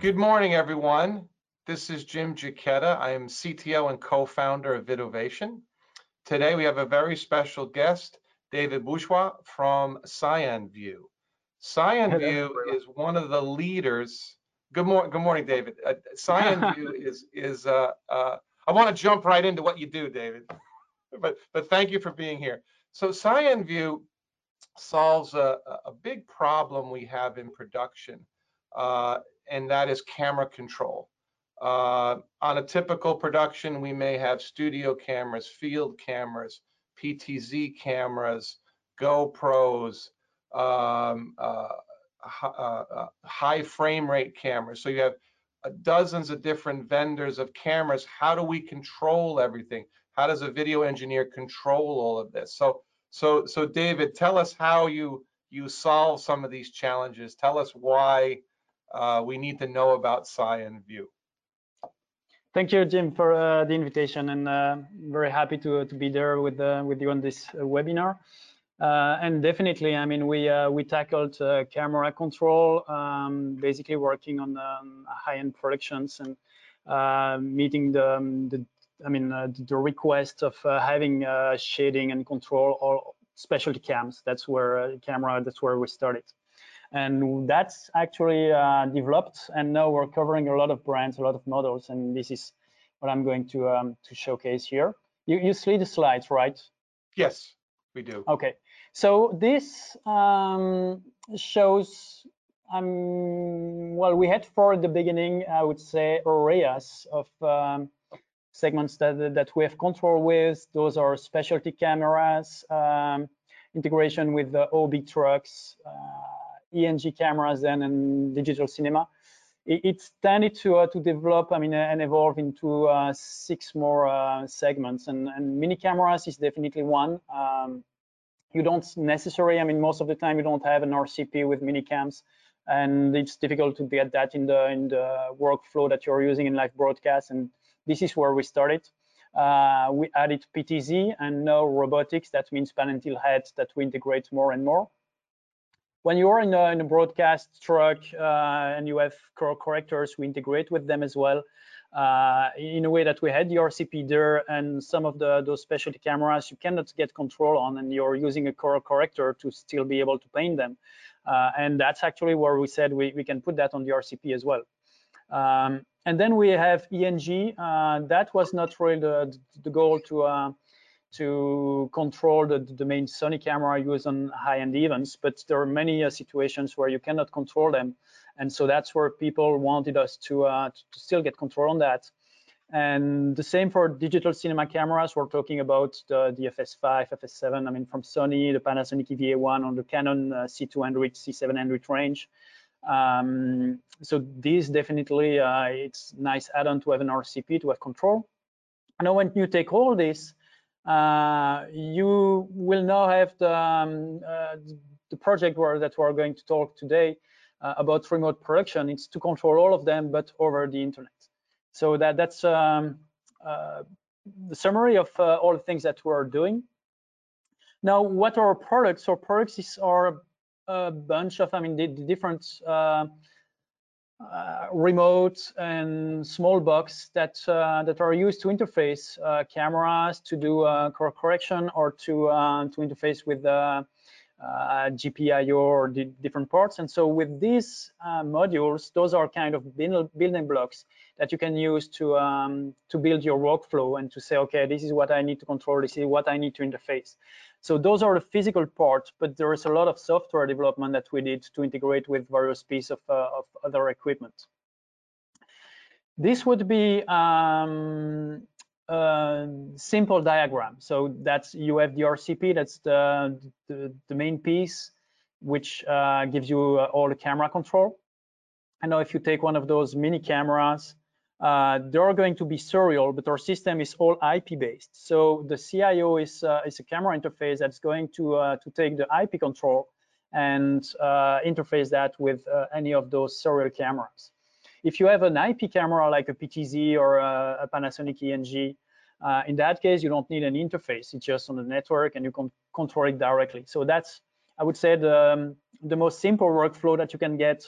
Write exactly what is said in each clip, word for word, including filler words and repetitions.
Good morning, everyone. This is Jim Giacchetta. I am C T O and co-founder of Vidovation. Today, we have a very special guest, David Bouchoix from CyanView. CyanView is one of the leaders. Good morning, good morning, David. Uh, CyanView is, is uh, uh, I want to jump right into what you do, David, but, but thank you for being here. So CyanView solves a, a big problem we have in production. Uh, and that is camera control. Uh, on a typical production, we may have studio cameras, field cameras, P T Z cameras, GoPros, um, uh, uh, high frame rate cameras. So you have dozens of different vendors of cameras. How do we control everything? How does a video engineer control all of this? So, so, so David, tell us how you you solve some of these challenges. Tell us why Uh, we need to know about CyanView. Thank you, Jim, for uh, the invitation, and uh, very happy to to be there with uh, with you on this uh, webinar. Uh, and definitely, I mean, we uh, we tackled uh, camera control, um, basically working on um, high-end productions and uh, meeting the the I mean uh, the request of uh, having uh, shading and control or specialty cams. That's where uh, camera. That's where we started. And that's actually uh, developed, and now we're covering a lot of brands, a lot of models, and this is what I'm going to um, to showcase here. You, you see the slides, right? Yes, we do. Okay, so this um, shows, um, well, we had for the beginning, I would say, areas of um, segments that, that we have control with. Those are specialty cameras, um, integration with the O B trucks, uh, E N G cameras, and, and digital cinema. It, it's tended to uh, to develop, I mean, and evolve into uh, six more uh, segments. And, and mini cameras is definitely one. Um, you don't necessarily, I mean, most of the time you don't have an R C P with mini cams, and it's difficult to get that in the in the workflow that you're using in live broadcast. And this is where we started. Uh, we added P T Z and now robotics. That means pan and tilt heads that we integrate more and more. When you are in a, in a broadcast truck uh, and you have correctors, we integrate with them as well uh, in a way that we had the R C P there, and some of the those specialty cameras you cannot get control on, and you're using a corrector to still be able to paint them. Uh, and that's actually where we said we, we can put that on the R C P as well. Um, and then we have E N G. Uh, that was not really the, the goal to uh, to control the, the main Sony camera used on high-end events, but there are many uh, situations where you cannot control them. And so that's where people wanted us to, uh, to still get control on that. And the same for digital cinema cameras. We're talking about the, the F S five, F S seven, I mean, from Sony, the Panasonic E V A one, on the Canon uh, C two hundred, C seven hundred range. Um, so these definitely, uh, it's nice add-on to have an R C P, to have control. Now, when you take all this, Uh, you will now have the, um, uh, the project where, that we're going to talk today uh, about remote production. It's to control all of them, but over the internet. So that, that's um, uh, the summary of uh, all the things that we're doing. Now, what are our products? Our products are a bunch of, I mean, the, the different uh, Uh, remote and small box that uh, that are used to interface uh, cameras, to do uh, color correction, or to uh, to interface with uh, uh, G P I O or the different parts. And so with these uh, modules, those are kind of building blocks that you can use to um, to build your workflow and to say, okay, this is what I need to control, this is what I need to interface. So those are the physical parts, but there is a lot of software development that we did to integrate with various pieces of, uh, of other equipment. This would be um, a simple diagram. So that's, you have the R C P, that's the, the, the main piece, which uh, gives you uh, all the camera control. And now if you take one of those mini cameras, Uh, they are going to be serial, but our system is all I P-based. So the C I O is uh, is a camera interface that's going to uh, to take the I P control and uh, interface that with uh, any of those serial cameras. If you have an I P camera like a P T Z or a, a Panasonic E N G, uh, in that case you don't need an interface. It's just on the network, and you can control it directly. So that's, I would say, the um, the most simple workflow that you can get.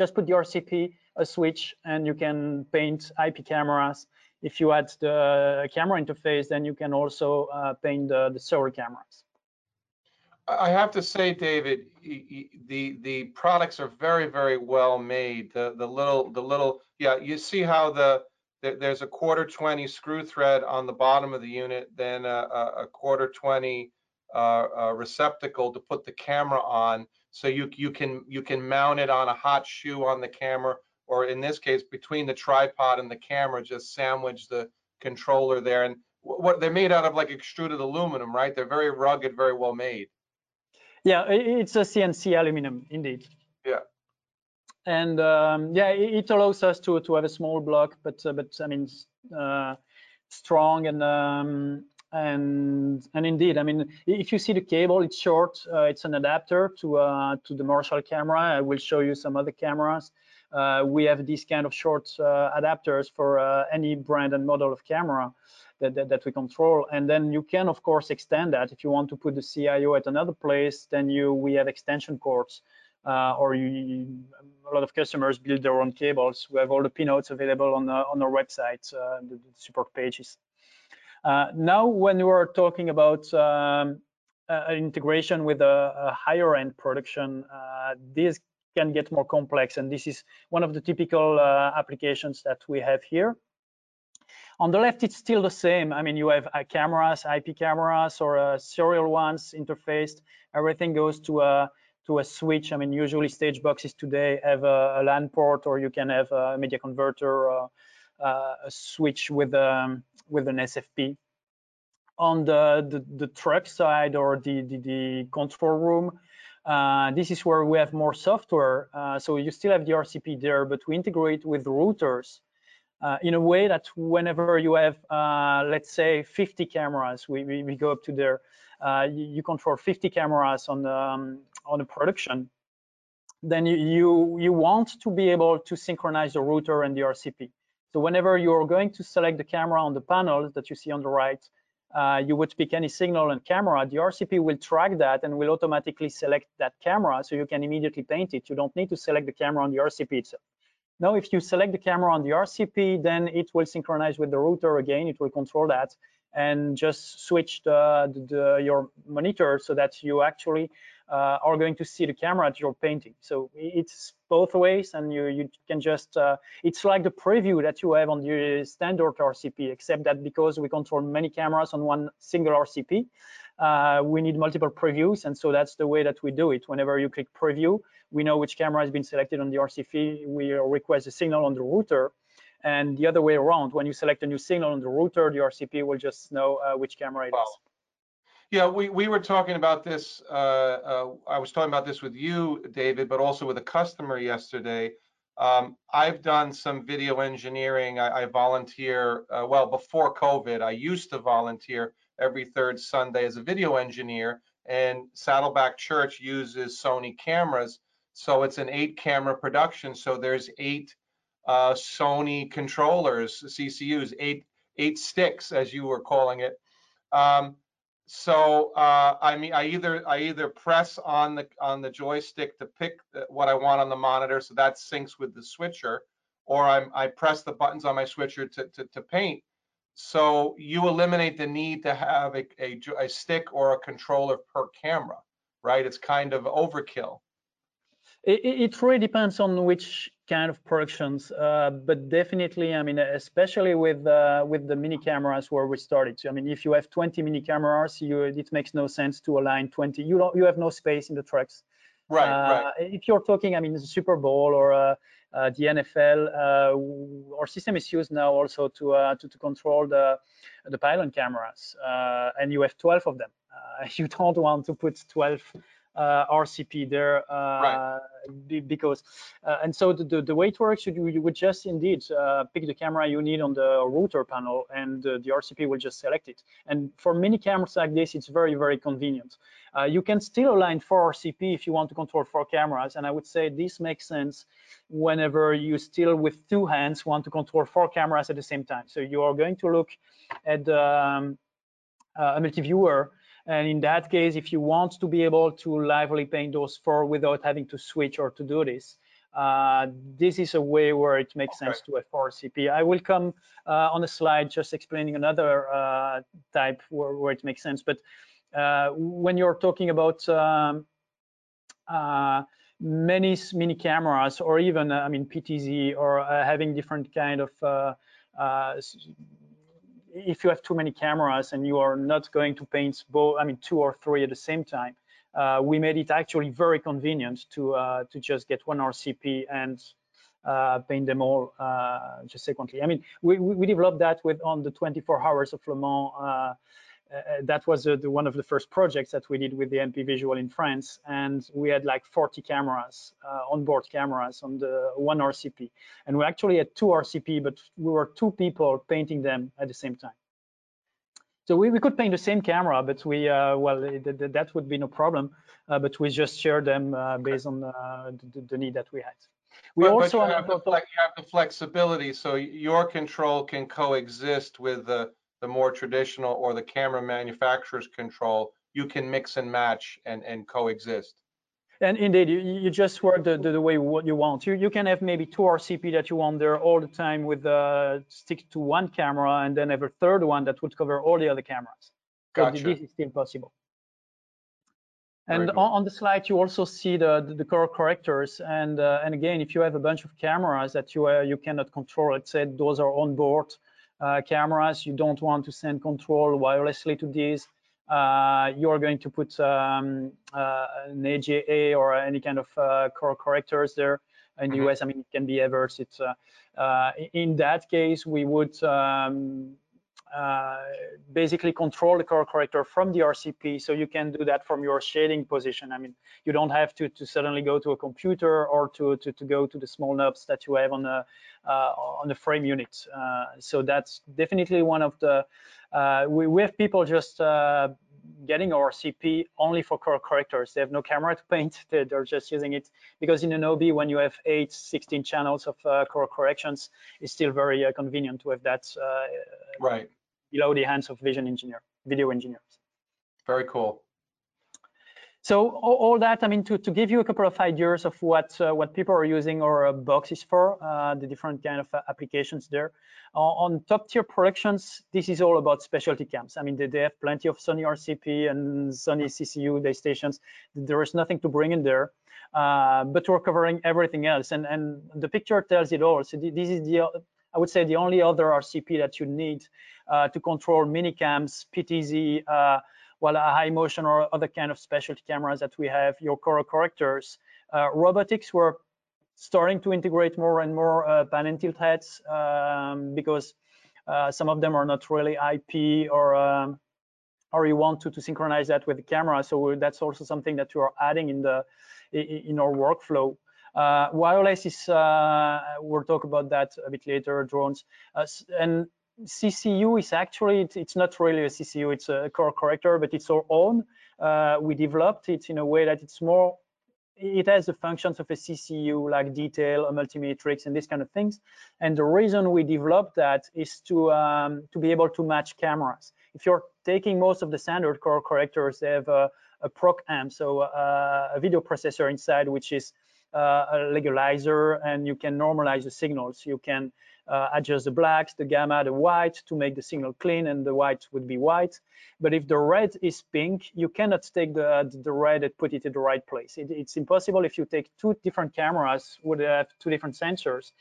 Just put the R C P. a switch and you can paint I P cameras. If you add the camera interface, then you can also uh, paint the, the server cameras. I have to say, David, the the products are very, very well made. The the little the little yeah, you see how the, the there's a quarter twenty screw thread on the bottom of the unit, then a, a quarter twenty uh, a receptacle to put the camera on, so you you can you can mount it on a hot shoe on the camera, or in this case between the tripod and the camera, just sandwich the controller there. And what they're made out of, like extruded aluminum, right? They're very rugged, very well made. Yeah, it's a C N C aluminum indeed. Yeah. And um, yeah, it allows us to to have a small block, but uh, but I mean, uh, strong and um, and and indeed, I mean, if you see the cable, it's short. Uh, it's an adapter to uh, to the Marshall camera. I will show you some other cameras. Uh, we have these kind of short uh, adapters for uh, any brand and model of camera that, that, that we control. And then you can, of course, extend that. If you want to put the C I O at another place, then you we have extension cords. Uh, or you, a lot of customers build their own cables. We have all the pinouts available on, uh, on our website, uh, the support pages. Uh, now, when we are talking about um, uh, integration with a, a higher-end production, uh, these can get more complex, and this is one of the typical uh, applications that we have here. On the left, it's still the same. I mean, you have uh, cameras, I P cameras, or uh, serial ones interfaced. Everything goes to a to a switch. I mean, usually stage boxes today have a, a LAN port, or you can have a media converter, or uh, a switch with um, with an S F P. On the the, the truck side, or the the, the control room. Uh, this is where we have more software, uh, so you still have the R C P there, but we integrate with routers uh, in a way that whenever you have, uh, let's say, fifty cameras, we, we, we go up to there, uh, you, you control fifty cameras on the, um, on the production, then you, you, you want to be able to synchronize the router and the R C P. So whenever you're going to select the camera on the panel that you see on the right, Uh, you would pick any signal and camera, the R C P will track that and will automatically select that camera, so you can immediately paint it. You don't need to select the camera on the R C P itself. Now, if you select the camera on the R C P, then it will synchronize with the router again, it will control that, and just switch the, the, the, your monitor so that you actually uh, are going to see the camera that you're painting. So it's both ways, and you, you can just, uh, it's like the preview that you have on the standard R C P, except that because we control many cameras on one single R C P, uh, we need multiple previews, and so that's the way that we do it. Whenever you click preview, we know which camera has been selected on the R C P, we request a signal on the router, and the other way around, when you select a new signal on the router, the R C P will just know uh, which camera it wow. is. Yeah, we, we were talking about this, uh, uh, I was talking about this with you, David, but also with a customer yesterday. Um, I've done some video engineering. I, I volunteer, uh, well, before COVID, I used to volunteer every third Sunday as a video engineer, and Saddleback Church uses Sony cameras. So it's an eight camera production, so there's eight Uh, Sony controllers, C C Us, eight eight sticks as you were calling it. Um, so uh, I mean, I either I either press on the on the joystick to pick the, what I want on the monitor, so that syncs with the switcher, or I'm, I press the buttons on my switcher to to, to paint. So you eliminate the need to have a, a a stick or a controller per camera, right? It's kind of overkill. It, it really depends on which kind of productions, uh, but definitely, I mean, especially with uh, with the mini cameras where we started. So, I mean, if you have twenty mini cameras, you, it makes no sense to align twenty. You don't, you have no space in the trucks. Right. Uh, right. If you're talking, I mean, the Super Bowl or uh, uh, the N F L, uh, our system is used now also to uh, to, to control the the pylon cameras, uh, and you have twelve of them. Uh, you don't want to put twelve. Uh, R C P there, uh, right. be, because uh, and so the, the the way it works, you, you would just indeed uh, pick the camera you need on the router panel, and uh, the R C P will just select it. And for mini cameras like this, it's very very convenient. Uh, you can still align four R C P if you want to control four cameras, and I would say this makes sense whenever you still with two hands want to control four cameras at the same time. So you are going to look at um, uh, a multi-viewer. And in that case, if you want to be able to lively paint those four without having to switch or to do this, uh, this is a way where it makes okay. sense to have R C P. I will come uh, on a slide just explaining another uh, type where, where it makes sense. But uh, when you're talking about um, uh, many mini cameras, or even I mean P T Z, or uh, having different kind of uh, uh, if you have too many cameras and you are not going to paint both, I mean two or three at the same time, uh, we made it actually very convenient to uh, to just get one R C P and uh, paint them all uh, just sequentially. I mean, we, we developed that with on the twenty-four hours of Le Mans. Uh, Uh, that was uh, the, one of the first projects that we did with the M P Visual in France, and we had like forty cameras, uh, onboard cameras on the one R C P, and we actually had two R C P, but we were two people painting them at the same time. So we, we could paint the same camera, but we uh, well th th that would be no problem, uh, but we just share them uh, based on uh, the, the need that we had. We but, also but you, have the flex you have the flexibility, so your control can coexist with the. the more traditional or the camera manufacturer's control. You can mix and match and, and coexist. And indeed, you, you just work the, the, the way what you want. You, you can have maybe two R C P that you want there all the time with uh, stick to one camera, and then have a third one that would cover all the other cameras. Gotcha. So this is still possible. And on, on the slide, you also see the, the, the color correctors. And, uh, and again, if you have a bunch of cameras that you, uh, you cannot control, let's say those are on board, Uh, cameras, you don't want to send control wirelessly to these. Uh, you're going to put um, uh, an A J A or any kind of uh, color correctors there. In the mm-hmm. U S, I mean, it can be averse. It's uh, uh, in that case, we would um, uh, basically control the color corrector from the R C P, so you can do that from your shading position. I mean, you don't have to to suddenly go to a computer or to to, to go to the small knobs that you have on the uh, on the frame unit. Uh, so that's definitely one of the uh, we, we have people just uh, getting R C P only for color correctors. They have no camera to paint. They're, they're just using it because in an O B, when you have eight, sixteen channels of uh, color corrections, it's still very uh, convenient to have that. Uh, right. Below the hands of vision engineer, video engineers. Very cool. So all, all that, I mean, to, to give you a couple of ideas of what uh, what people are using or uh, boxes for, uh, the different kind of uh, applications there. Uh, on top tier productions, this is all about specialty cams. I mean, they, they have plenty of Sony R C P and Sony C C U, day stations. There is nothing to bring in there, uh, but we're covering everything else. And, and the picture tells it all. So this is the, I would say, the only other R C P that you need uh, to control minicams, P T Z, uh, well, a high motion or other kind of specialty cameras that we have, your color correctors. Uh, robotics, we're starting to integrate more and more uh, pan and tilt heads um, because uh, some of them are not really I P or um, or you want to, to synchronize that with the camera. So that's also something that you are adding in the in our workflow. Uh, wireless is, uh, we'll talk about that a bit later, drones. Uh, and C C U is actually, it, it's not really a C C U, it's a color corrector, but it's our own. Uh, we developed it in a way that it's more, it has the functions of a C C U, like detail, a multimatrix, and these kind of things. And the reason we developed that is to um, to be able to match cameras. If you're taking most of the standard color correctors, they have a, a proc amp, so a, a video processor inside, which is Uh, a legalizer, and you can normalize the signals. You can uh, adjust the blacks, the gamma, the white to make the signal clean, and the white would be white. But if the red is pink, you cannot take the the red and put it in the right place. It, it's impossible. If you take two different cameras with have two different sensors,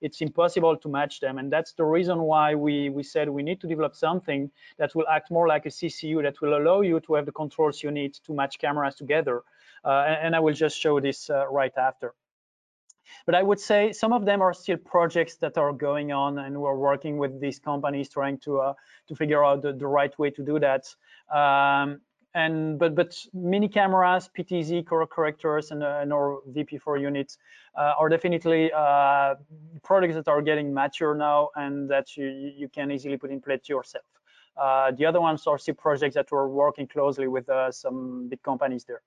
it's impossible to match them. And that's the reason why we we said we need to develop something that will act more like a C C U, that will allow you to have the controls you need to match cameras together. Uh, and, and I will just show this uh, right after. But I would say some of them are still projects that are going on, and we're working with these companies trying to uh, to figure out the, the right way to do that. Um, and but but mini cameras, P T Z, color correctors, and, uh, and our V P four units uh, are definitely uh, products that are getting mature now, and that you you can easily put in play yourself. Uh, the other ones are still projects that we're working closely with uh, some big companies there.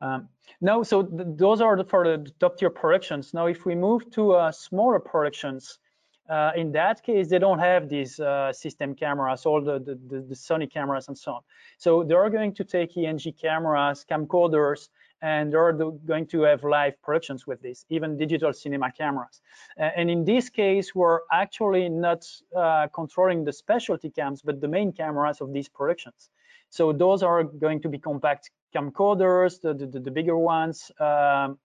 Um, now, so th those are the, for the top tier productions. Now, if we move to uh, smaller productions, Uh, in that case, they don't have these uh, system cameras, all the, the, the, the Sony cameras and so on. So they're going to take E N G cameras, camcorders, and they're going to have live productions with this, even digital cinema cameras. Uh, and in this case, we're actually not uh, controlling the specialty cams, but the main cameras of these productions. So those are going to be compact camcorders, the, the, the bigger ones, um,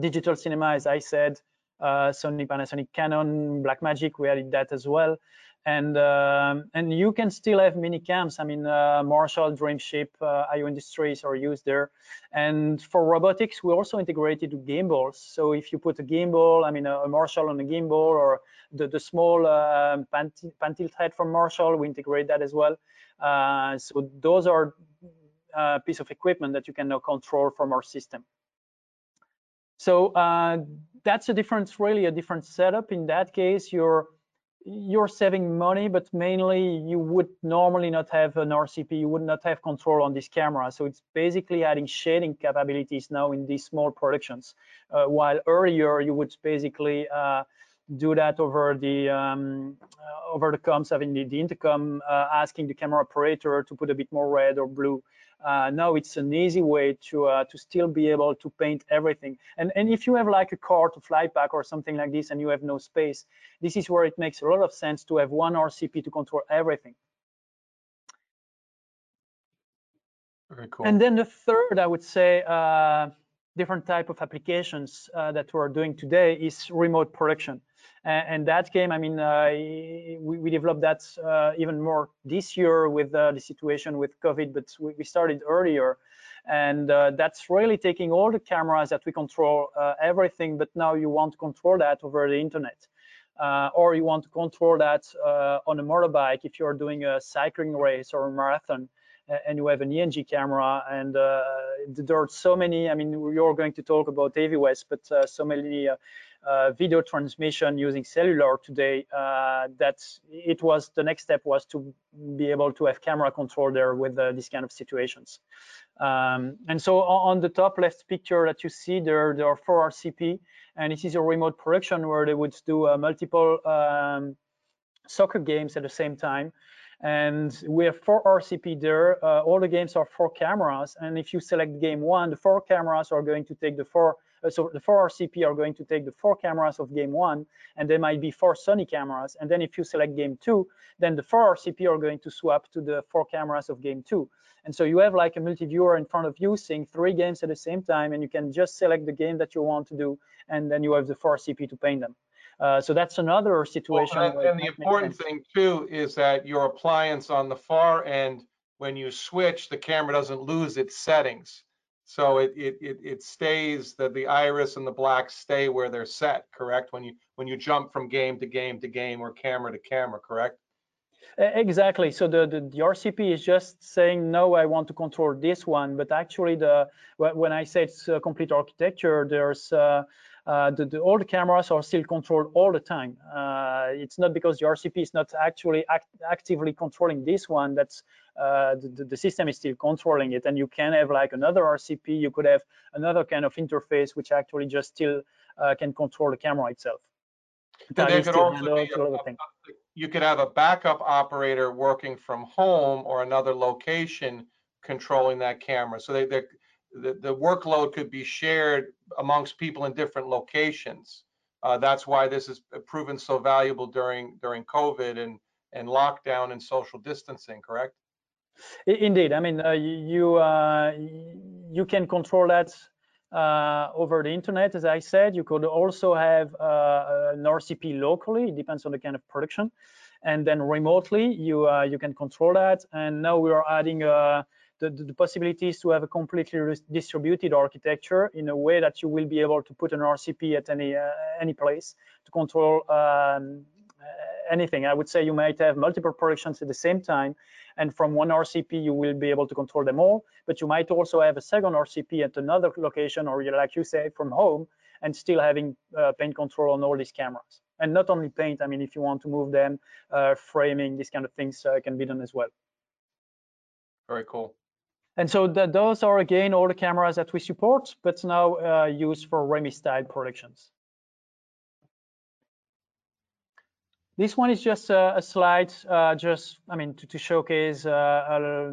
digital cinema, as I said, Uh, Sony, Panasonic, Canon, Blackmagic, we added that as well, and um, and you can still have mini cams. I mean, uh, Marshall, DreamShip, uh, I O Industries are used there. And for robotics, we also integrated gimbals. So if you put a gimbal, I mean, a, a Marshall on a gimbal, or the the small uh, pan, pan tilt head from Marshall, we integrate that as well. Uh, so those are a piece of equipment that you can now control from our system. So. Uh, That's a difference, really a different setup. In that case, you're you're saving money, but mainly you would normally not have an R C P. You would not have control on this camera. So it's basically adding shading capabilities now in these small productions. Uh, while earlier you would basically uh, do that over the um, uh, over the comms, having the, the intercom, uh, asking the camera operator to put a bit more red or blue. Uh, now it's an easy way to uh, to still be able to paint everything. And and if you have like a car to fly pack or something like this, and you have no space, this is where it makes a lot of sense to have one R C P to control everything. Very cool. And then the third, I would say, uh, different type of applications uh, that we're doing today is remote production. And that came, I mean, uh, we, we developed that uh, even more this year with uh, the situation with COVID, but we, we started earlier. And uh, that's really taking all the cameras that we control, uh, everything, but now you want to control that over the internet. Uh, or you want to control that uh, on a motorbike if you're doing a cycling race or a marathon, and you have an E N G camera, and uh, there are so many, I mean, you're going to talk about AVIWEST, but uh, so many uh, uh, video transmission using cellular today, uh, that it was, the next step was to be able to have camera control there with uh, these kind of situations. Um, and so on the top left picture that you see there, there are four R C P, and this is a remote production where they would do uh, multiple um, soccer games at the same time. And we have four R C P there. Uh, all the games are four cameras, and if you select game one, the four cameras are going to take the four. Uh, so the four R C P are going to take the four cameras of game one, and there might be four Sony cameras. And then if you select game two, then the four R C P are going to swap to the four cameras of game two. And so you have like a multi-viewer in front of you, seeing three games at the same time, and you can just select the game that you want to do, and then you have the four R C P to paint them. Uh, so that's another situation. Well, and, and the important thing too is that your appliance on the far end, when you switch, the camera doesn't lose its settings. So it it it, it stays, that the iris and the blacks stay where they're set, correct? When you when you jump from game to game to game or camera to camera, correct? Exactly. So the, the, the R C P is just saying, no, I want to control this one. But actually, the when I say it's a complete architecture, there's uh, Uh, the, the, all the cameras are still controlled all the time. Uh, it's not because the R C P is not actually act, actively controlling this one, that's uh, the, the system is still controlling it. And you can have like another R C P, you could have another kind of interface which actually just still uh, can control the camera itself. And there could also be a, a, you could have a backup operator working from home or another location controlling that camera. So they, they're The, the workload could be shared amongst people in different locations. Uh, that's why this has proven so valuable during during COVID and and lockdown and social distancing, correct? Indeed. I mean, uh, you uh, you can control that uh, over the internet, as I said. You could also have uh, an R C P locally. It depends on the kind of production, and then remotely you uh, you can control that. And now we are adding Uh, The, the, the possibilities to have a completely distributed architecture in a way that you will be able to put an R C P at any uh, any place to control um, anything. I would say you might have multiple productions at the same time, and from one R C P you will be able to control them all, but you might also have a second R C P at another location, or like you say, from home, and still having uh, paint control on all these cameras. And not only paint, I mean, if you want to move them, uh, framing, these kind of things uh, can be done as well. Very cool. And so the, those are, again, all the cameras that we support, but now uh, used for R E M I-style productions. This one is just a, a slide, uh, just, I mean, to, to showcase uh, a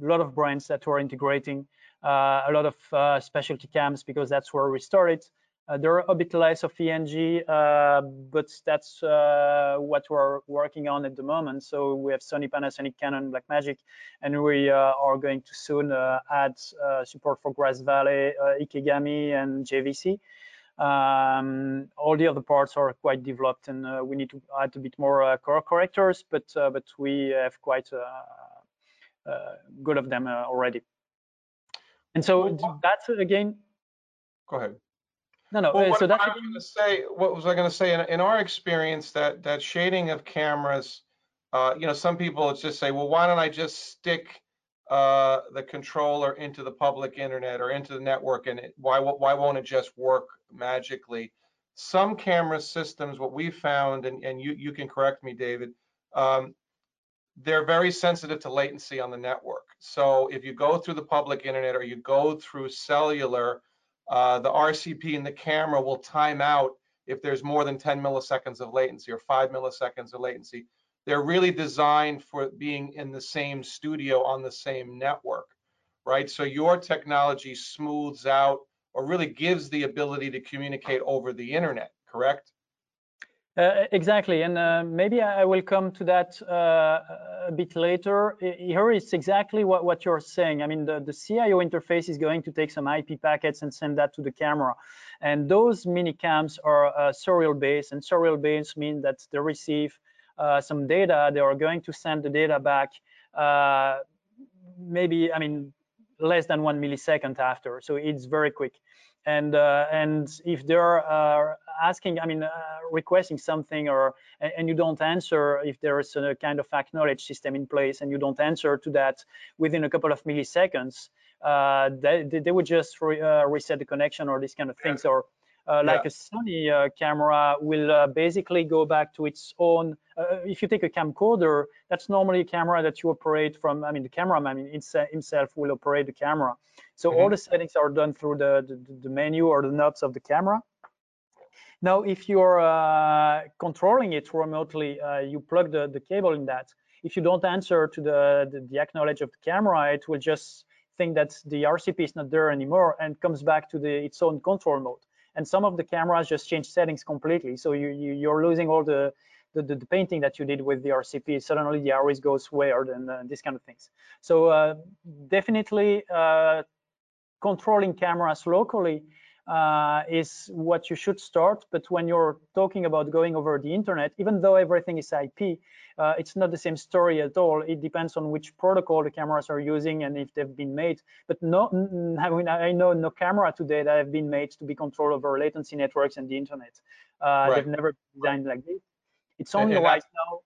lot of brands that were integrating uh, a lot of uh, specialty cams, because that's where we started. Uh, there are a bit less of E N G, uh, but that's uh, what we're working on at the moment. So we have Sony, Panasonic, Canon, Blackmagic, and we uh, are going to soon uh, add uh, support for Grass Valley, uh, Ikegami, and J V C. Um, all the other parts are quite developed, and uh, we need to add a bit more uh, color correctors, but uh, but we have quite uh, uh, good of them uh, already. And so that's again. Go ahead. No, no. Well, what so that's I was going to say, what was I going to say? In, in our experience, that that shading of cameras, uh, you know, some people just say, well, why don't I just stick uh, the controller into the public internet or into the network, and it, why why won't it just work magically? Some camera systems, what we found, and and you you can correct me, David, um, they're very sensitive to latency on the network. So if you go through the public internet or you go through cellular, Uh, the R C P and the camera will time out if there's more than ten milliseconds of latency or five milliseconds of latency. They're really designed for being in the same studio on the same network, right? So your technology smooths out or really gives the ability to communicate over the internet, correct? Uh, exactly, and uh, maybe I will come to that uh, a bit later. Here is exactly what, what you're saying. I mean, the, the C I O interface is going to take some I P packets and send that to the camera. And those mini cams are uh, serial based, and serial based means that they receive uh, some data. They are going to send the data back uh, maybe, I mean, less than one millisecond after. So it's very quick. And uh, and if they're uh, asking, I mean, uh, requesting something, or and you don't answer, if there is a kind of acknowledge system in place and you don't answer to that within a couple of milliseconds, uh, they they would just re uh, reset the connection or this kind of things. Yeah. Or uh, like yeah. a Sony uh, camera will uh, basically go back to its own. Uh, if you take a camcorder, that's normally a camera that you operate from. I mean, the cameraman I mean, himself will operate the camera. So mm-hmm. all the settings are done through the, the, the menu or the knobs of the camera. Now, if you're uh, controlling it remotely, uh, you plug the, the cable in that. If you don't answer to the, the, the acknowledge of the camera, it will just think that the R C P is not there anymore and comes back to the, its own control mode. And some of the cameras just change settings completely. So you, you, you're losing all the The, the, the painting that you did with the R C P. Suddenly the iris goes weird and uh, this kind of things. So uh, definitely uh, controlling cameras locally uh, is what you should start. But when you're talking about going over the internet, even though everything is I P, uh, it's not the same story at all. It depends on which protocol the cameras are using and if they've been made. But no, I mean, I know no camera today that have been made to be controlled over latency networks and the internet. Uh, right. They've never been designed like this. It's only right now,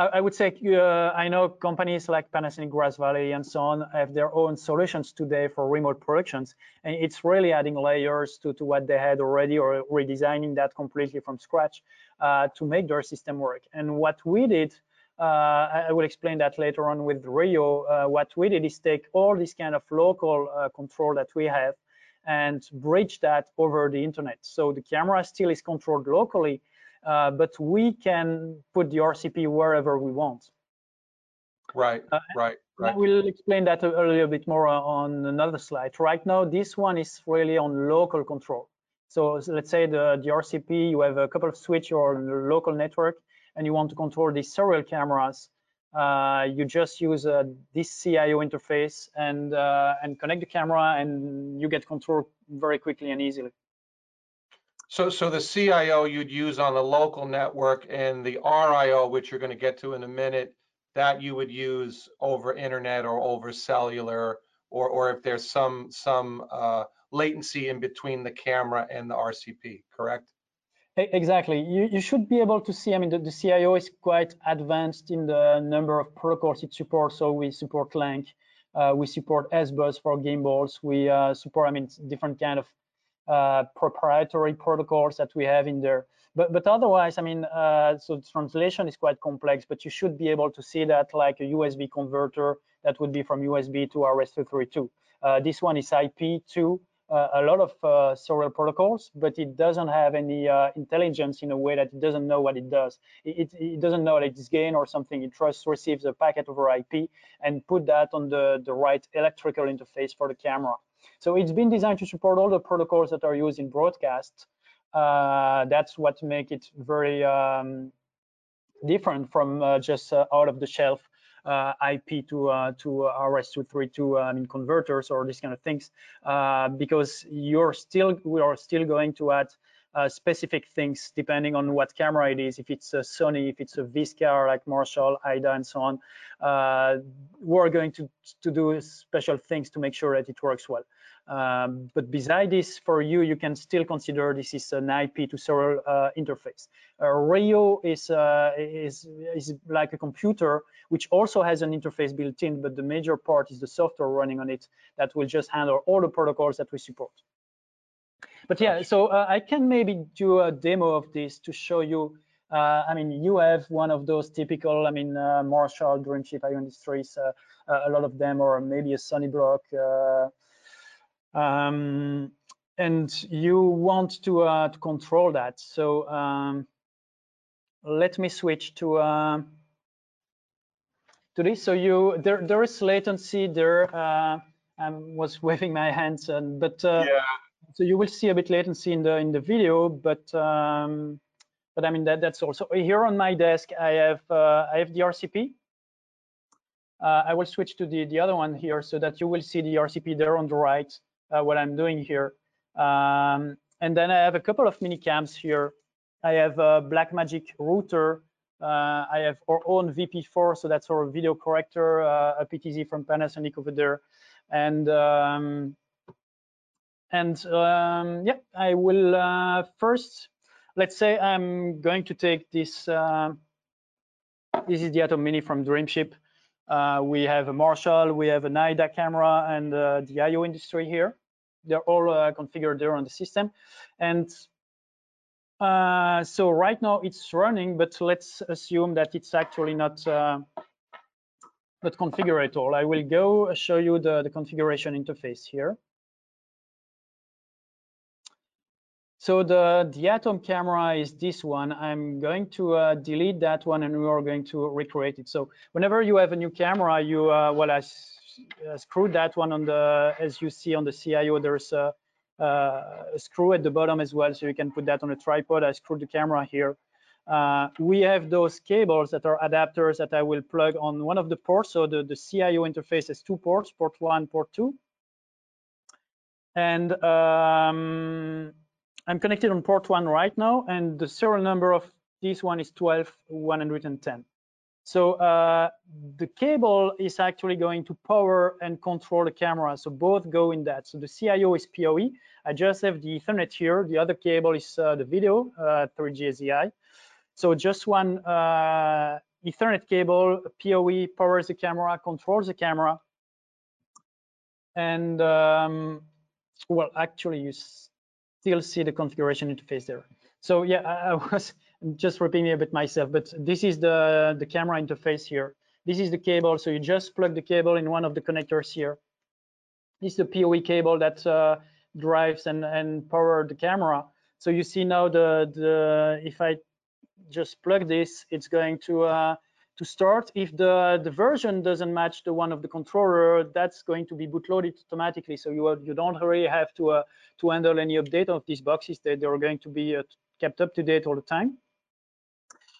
I, I would say, uh, I know companies like Panasonic, Grass Valley, and so on have their own solutions today for remote productions. And it's really adding layers to, to what they had already, or redesigning that completely from scratch uh, to make their system work. And what we did, uh, I, I will explain that later on with R I O, uh, what we did is take all this kind of local uh, control that we have and bridge that over the internet. So the camera still is controlled locally, Uh, but we can put the R C P wherever we want. Right, uh, right, right. We'll explain that a, a little bit more on another slide. Right now, this one is really on local control. So, so let's say the, the R C P, you have a couple of switches or local network, and you want to control these serial cameras. Uh, you just use uh, this C I O interface and uh, and connect the camera, and you get control very quickly and easily. So, so the C I O you'd use on the local network, and the R I O, which you're going to get to in a minute, that you would use over internet or over cellular, or or if there's some some uh, latency in between the camera and the R C P, correct? Exactly. You, you should be able to see, I mean, the, the C I O is quite advanced in the number of protocols it supports. So we support LANC, uh, we support S bus for game balls, we uh, support, I mean, different kind of Uh, proprietary protocols that we have in there, but but otherwise, I mean, uh, so translation is quite complex. But you should be able to see that, like a U S B converter that would be from U S B to R S two thirty-two. Uh, this one is I P to uh, a lot of uh, serial protocols, but it doesn't have any uh, intelligence in a way that it doesn't know what it does. It, it, it doesn't know that it's GAN or something. It just receives a packet over I P and put that on the, the right electrical interface for the camera. So it's been designed to support all the protocols that are used in broadcast. Uh, that's what makes it very um, different from uh, just uh, out-of-the-shelf uh, I P to uh, to R S two thirty-two I mean, converters or these kind of things, uh, because you're still we are still going to add uh, specific things depending on what camera it is. If it's a Sony, if it's a Visca or like Marshall, I D A, and so on, uh, we're going to to do special things to make sure that it works well. Um, but beside this, for you, you can still consider this is an I P to serial uh, interface. Uh, R I O is, uh, is, is like a computer, which also has an interface built in, but the major part is the software running on it that will just handle all the protocols that we support. But yeah, so uh, I can maybe do a demo of this to show you. Uh, I mean, you have one of those typical, I mean, uh, Marshall, DreamShip, I O Industries, uh, a lot of them, or maybe a Sony block. Uh, um and you want to uh to control that, so um let me switch to um uh, to this. So you there there is latency there. uh I was waving my hands, and but uh yeah. So you will see a bit latency in the in the video, but um but I mean that that's also here on my desk. I have uh I have the R C P. uh I will switch to the the other one here so that you will see the R C P there on the right. Uh, what I'm doing here, um, and then I have a couple of mini cams here. I have a Blackmagic router. Uh, I have our own V P four, so that's our video corrector, uh, a P T Z from Panasonic over there, and um, and um, yeah, I will uh, first. Let's say I'm going to take this. Uh, this is the Atom Mini from DreamShip. Uh, we have a Marshall, we have an I D A camera, and uh, the I O industry here. They're all uh, configured there on the system. And uh, so right now it's running, but let's assume that it's actually not, uh, not configured at all. I will go show you the, the configuration interface here. So the, the Atom camera is this one. I'm going to uh, delete that one, and we are going to recreate it. So whenever you have a new camera, you, uh, well, I uh, screwed that one on the, as you see on the C I O, there's a, uh, a screw at the bottom as well. So you can put that on a tripod. I screwed the camera here. Uh, we have those cables that are adapters that I will plug on one of the ports. So the, the C I O interface has two ports, port one, port two. And, um, I'm connected on port one right now, and the serial number of this one is twelve one ten. So uh, the cable is actually going to power and control the camera. So both go in that. So the C I O is P O E. I just have the Ethernet here. The other cable is uh, the video, uh, three G S D I. So just one uh, Ethernet cable, P O E powers the camera, controls the camera. And um, well, actually you still see the configuration interface there. So yeah, I was just repeating a bit myself, but this is the, the camera interface here. This is the cable, so you just plug the cable in one of the connectors here. This is the P O E cable that uh, drives and, and powers the camera. So you see now the, the if I just plug this, it's going to, uh, to start. If the, the version doesn't match the one of the controller, that's going to be bootloaded automatically. So you, you don't really have to uh, to handle any update of these boxes. They, they're going to be uh, kept up to date all the time.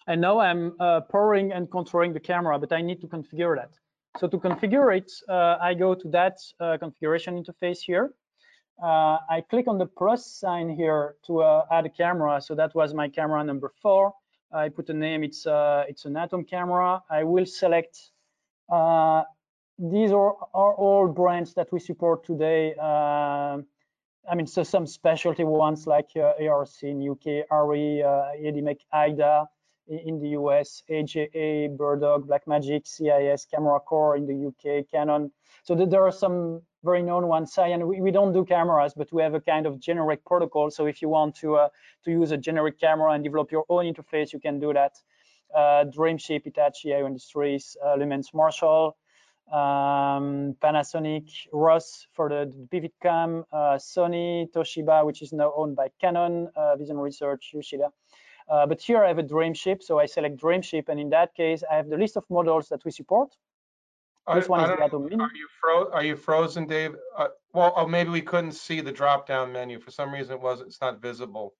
And now I'm uh, powering and controlling the camera, but I need to configure that. So to configure it, uh, I go to that uh, configuration interface here. Uh, I click on the plus sign here to uh, add a camera. So that was my camera number four. I put a name, it's, uh, it's an Atom camera. I will select, uh, these are, are all brands that we support today. Uh, I mean, so some specialty ones like uh, A R C in U K, R E, uh, Edimec, I D A in the U S, A J A, BirdDog, Blackmagic, C I S, Camera Core in the U K, Canon. So th there are some very known ones. Cyan, we, we don't do cameras, but we have a kind of generic protocol. So if you want to uh, to use a generic camera and develop your own interface, you can do that. Uh, DreamShip, Hitachi, I O Industries, uh, Lumens, Marshall, um, Panasonic, R O S for the pivot cam, uh, Sony, Toshiba, which is now owned by Canon, uh, Vision Research, Yoshida. Uh, but here I have a DreamShip, so I select DreamShip, and in that case, I have the list of models that we support. This one I is the Atom Mini. Are you, fro are you frozen, Dave? Uh, well, oh, maybe we couldn't see the drop-down menu. For some reason, it was, it's not visible.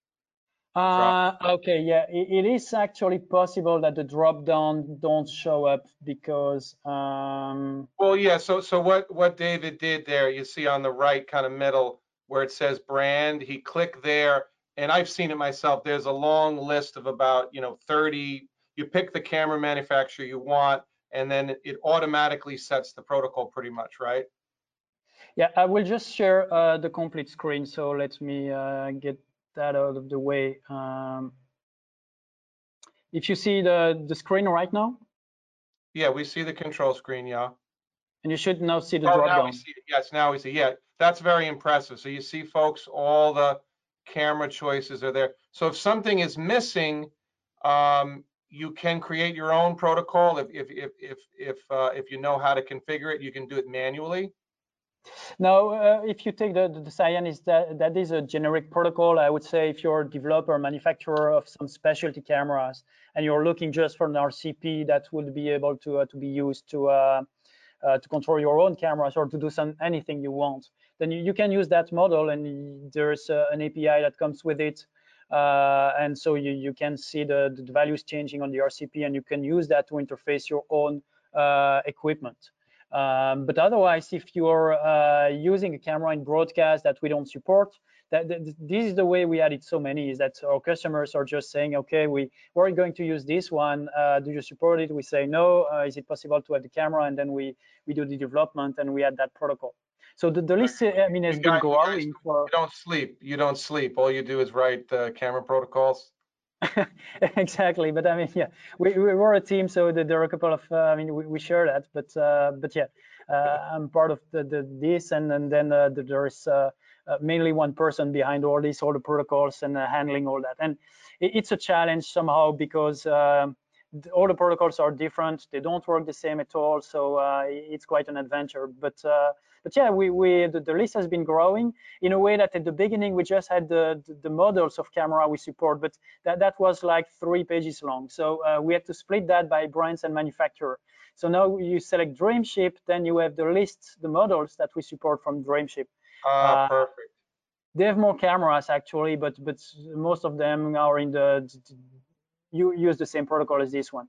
Uh, okay, yeah, it, it is actually possible that the drop-down don't show up because... Um... Well, yeah, so so what, what David did there, you see on the right kind of middle where it says brand, he clicked there, and I've seen it myself. There's a long list of about, you know, thirty. You pick the camera manufacturer you want, and then it automatically sets the protocol pretty much, right? Yeah, I will just share uh, the complete screen. So let me uh, get that out of the way. Um, if you see the, the screen right now? Yeah, we see the control screen, yeah. And you should now see the oh, drop down. Yes, now we see, yeah. That's very impressive. So you see, folks, all the camera choices are there. So if something is missing, um, you can create your own protocol. If if if if if, uh, if you know how to configure it, you can do it manually. Now, uh, if you take the the Cyan, is that that is a generic protocol. I would say if you're a developer, manufacturer of some specialty cameras, and you're looking just for an R C P that would be able to uh, to be used to uh, uh, to control your own cameras or to do some anything you want, then you, you can use that model, and there's uh, an A P I that comes with it. Uh, and so you, you can see the, the values changing on the R C P, and you can use that to interface your own uh, equipment. Um, but otherwise, if you're uh, using a camera in broadcast that we don't support, that, that this is the way we added so many, is that our customers are just saying, okay, we, we're going to use this one. Uh, do you support it? We say, no. Uh, is it possible to have the camera? And then we, we do the development, and we add that protocol. So the, the list, I mean, has been growing. For... You don't sleep. You don't sleep. All you do is write uh, camera protocols. Exactly. But I mean, yeah, we, we were a team, so the, there are a couple of. Uh, I mean, we, we share that. But uh, but yeah, uh, I'm part of the, the this, and and then uh, the, there is uh, uh, mainly one person behind all these, all the protocols, and uh, handling all that. And it, it's a challenge somehow because uh, all the protocols are different. They don't work the same at all. So uh, it's quite an adventure. But uh, But yeah, we, we the, the list has been growing in a way that at the beginning we just had the, the, the models of camera we support, but that, that was like three pages long. So uh, we had to split that by brands and manufacturer. So now you select DreamShip, then you have the list, the models that we support from DreamShip. Ah, uh, perfect. They have more cameras actually, but but most of them are in the, you use the same protocol as this one.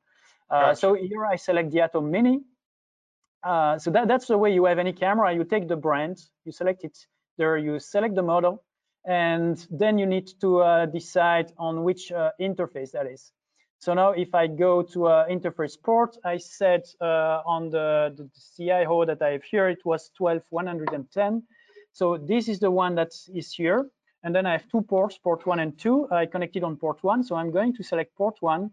Uh, gotcha. So here I select the Atom Mini. Uh, so that, that's the way you have any camera. You take the brand, you select it there, you select the model, and then you need to uh, decide on which uh, interface that is. So now if I go to uh, interface port, I said uh, on the, the C I O that I have here, it was twelve one ten. So this is the one that is here. And then I have two ports, port one and two. I connected on port one, so I'm going to select port one.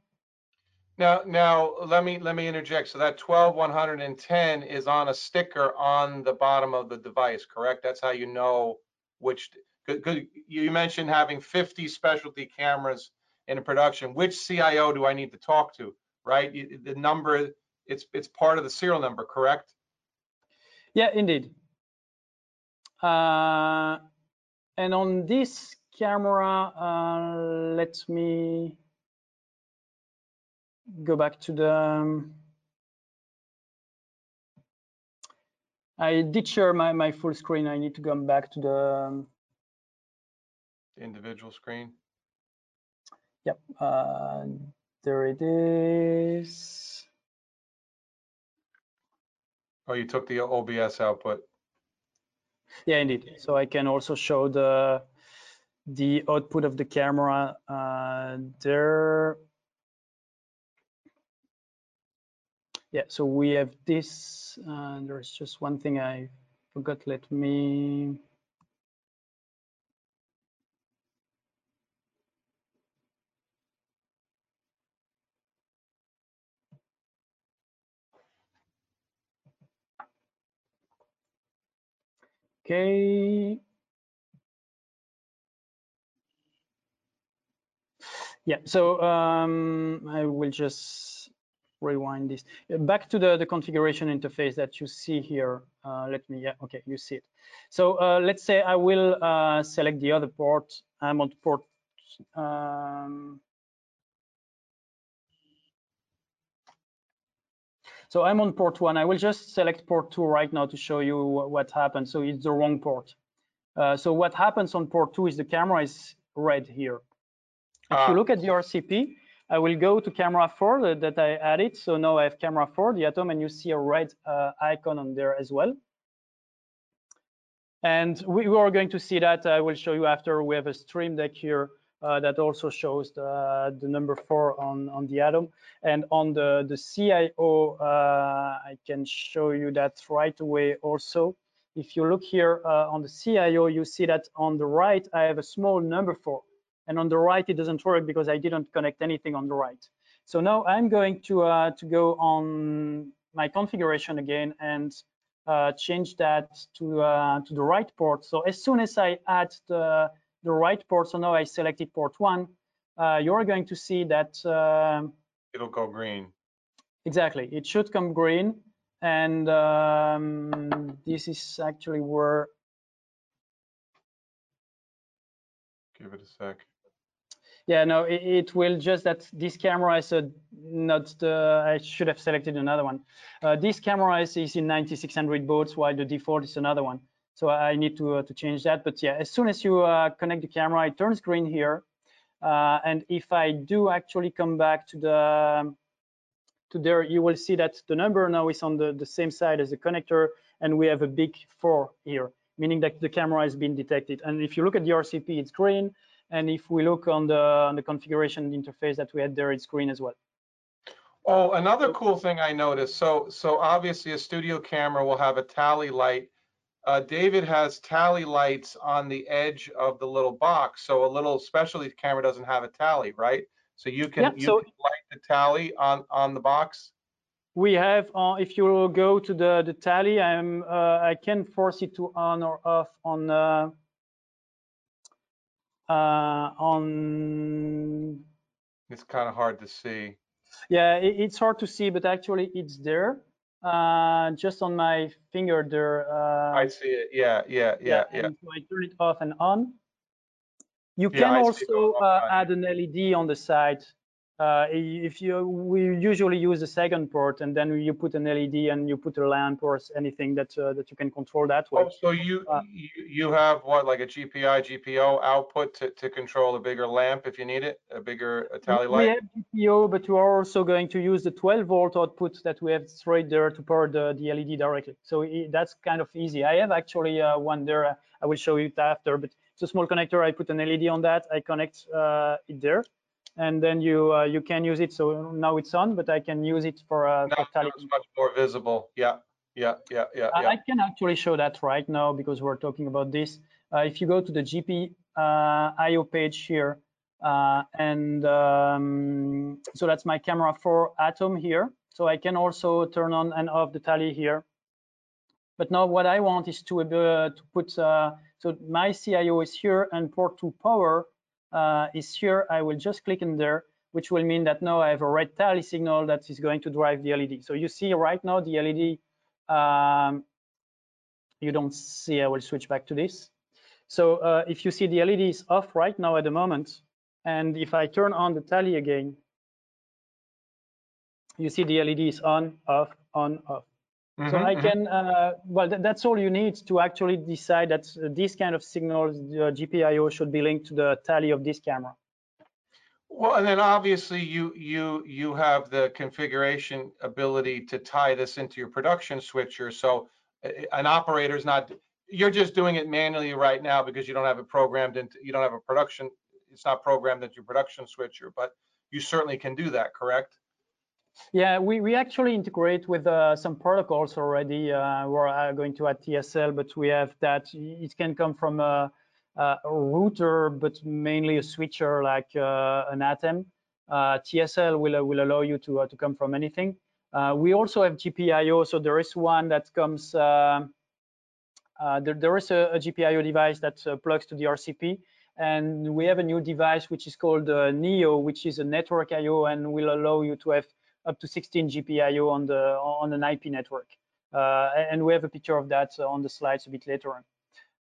Now, now let me let me interject. So that twelve one ten is on a sticker on the bottom of the device, correct? That's how you know which. You mentioned having fifty specialty cameras in a production. Which C I O do I need to talk to, right? The number, it's it's part of the serial number, correct? Yeah, indeed. Uh, and on this camera, uh, let me. Go back to the. Um, I did share my my full screen. I need to come back to the um, individual screen. Yep, uh, there it is. Oh, you took the O B S output. Yeah, indeed. So I can also show the the output of the camera uh, there. Yeah, so we have this, uh, there's just one thing I forgot, let me... Okay. Yeah, so um, I will just rewind this back to the, the configuration interface that you see here. Uh, let me, yeah, okay, you see it. So uh, let's say I will uh, select the other port. I'm on port. Um, so I'm on port one. I will just select port two right now to show you what happens. So it's the wrong port. Uh, so what happens on port two is the camera is red here. If ah. you look at the R C P, I will go to camera four that, that I added. So now I have camera four, the Atom, and you see a red uh, icon on there as well. And we, we are going to see that. I will show you after. We have a stream deck here uh, that also shows the, the number four on, on the Atom. And on the, the C I O, uh, I can show you that right away also. If you look here uh, on the C I O, you see that on the right, I have a small number four. And on the right, it doesn't work because I didn't connect anything on the right. So now I'm going to uh, to go on my configuration again and uh, change that to uh, to the right port. So as soon as I add the the right port, so now I selected port one. Uh, you're going to see that uh, it'll go green. Exactly, it should come green. And um, this is actually where. Give it a sec. Yeah, no, it, it will just that this camera is a, not the, I should have selected another one. Uh, this camera is, is in ninety-six hundred boats, while the default is another one. So I need to, uh, to change that. But yeah, as soon as you uh, connect the camera, it turns green here. Uh, and if I do actually come back to the, to there, you will see that the number now is on the, the same side as the connector. And we have a big four here, meaning that the camera has been detected. And if you look at the R C P, it's green. And if we look on the, on the configuration interface that we had there, it's green as well. Oh, another cool thing I noticed. So, so obviously a studio camera will have a tally light. Uh, David has tally lights on the edge of the little box. So a little specialty camera doesn't have a tally, right? So you can, yeah, you so can light the tally on, on the box. We have, uh, if you go to the, the tally, I'm, uh, I can force it to on or off on uh, Uh, on it's kind of hard to see. Yeah, it, it's hard to see, but actually it's there. Uh, just on my finger there. Uh, I see it. Yeah, yeah, yeah, yeah. And yeah. So I turn it off and on. You yeah, can I also uh, add an L E D on the side. Uh, if you, we usually use the second port, and then you put an L E D and you put a lamp or anything that uh, that you can control that way. Oh, so you uh, you have what, like a G P I G P I O output to, to control a bigger lamp if you need it, a bigger tally light. We have G P I O, but you are also going to use the twelve volt output that we have straight there to power the, the L E D directly. So it, that's kind of easy. I have actually uh, one there. I will show you it after, but it's a small connector. I put an L E D on that. I connect uh, it there. And then you uh, you can use it. So now it's on, but I can use it for uh, now for it's much more visible. Yeah, yeah, yeah, yeah. I, yeah. I can actually show that right now because we're talking about this. Uh, if you go to the G P I O uh, page here, uh, and um, so that's my camera for Atom here. So I can also turn on and off the tally here. But now what I want is to uh, to put uh, so my C I O is here and port to power. Uh, is here. I will just click in there, which will mean that now I have a red tally signal that is going to drive the L E D. So you see right now the L E D, um, you don't see, I will switch back to this. So uh, if you see the L E D is off right now at the moment, and if I turn on the tally again, you see the L E D is on, off, on, off. Mm-hmm. So I can, uh, well, th that's all you need to actually decide that uh, this kind of signals, the uh, G P I O should be linked to the tally of this camera. Well, and then obviously you you you have the configuration ability to tie this into your production switcher. So an operator is not, you're just doing it manually right now because you don't have it programmed into, you don't have a production, it's not programmed into your production switcher, but you certainly can do that, correct? Yeah, we, we actually integrate with uh, some protocols already. Uh, we're going to add T S L, but we have that. It can come from a, a router, but mainly a switcher like uh, an Atom. Uh, T S L will, will allow you to, uh, to come from anything. Uh, we also have G P I O, so there is one that comes, uh, uh, there, there is a, a G P I O device that uh, plugs to the R C P. And we have a new device, which is called uh, Neo, which is a network I O and will allow you to have up to sixteen G P I O on the on an I P network. Uh, and we have a picture of that on the slides a bit later on.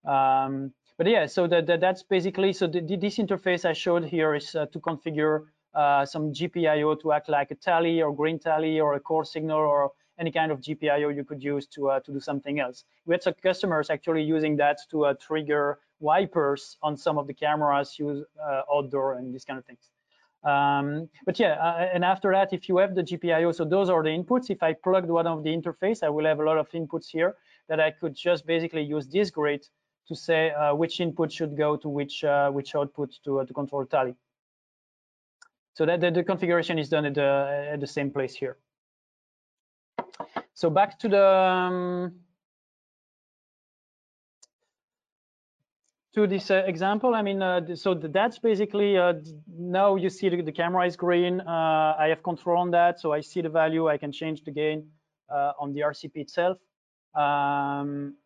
Um, but yeah, so that, that that's basically, so the, this interface I showed here is uh, to configure uh, some G P I O to act like a tally or green tally or a core signal or any kind of G P I O you could use to uh, to do something else. We had some customers actually using that to uh, trigger wipers on some of the cameras used uh, outdoor and these kind of things. Um, but yeah, uh, and after that, if you have the G P I O, so those are the inputs. If I plugged one of the interface, I will have a lot of inputs here that I could just basically use this grid to say uh, which input should go to which uh, which output to uh, to control tally. So that, that the configuration is done at the at the same place here. So back to the um, to this uh, example. I mean, uh, so that's basically uh, now you see the, the camera is green. Uh, I have control on that, so I see the value. I can change the gain uh, on the R C P itself. Um,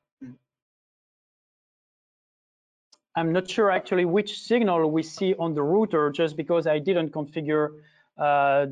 I'm not sure actually which signal we see on the router, just because I didn't configure uh,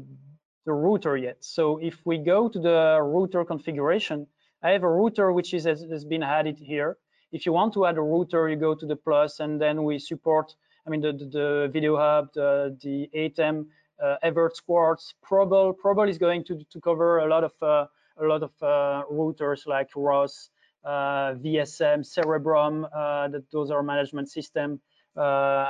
the router yet. So if we go to the router configuration, I have a router which is has, has been added here. If you want to add a router, you go to the plus, and then we support, I mean, the, the, the Video Hub, the, the A T E M, uh, Everett Quartz, Probal. Probal is going to, to cover a lot of uh, a lot of uh, routers like R O S, uh, V S M, Cerebrum. Uh, that those are management system. Uh,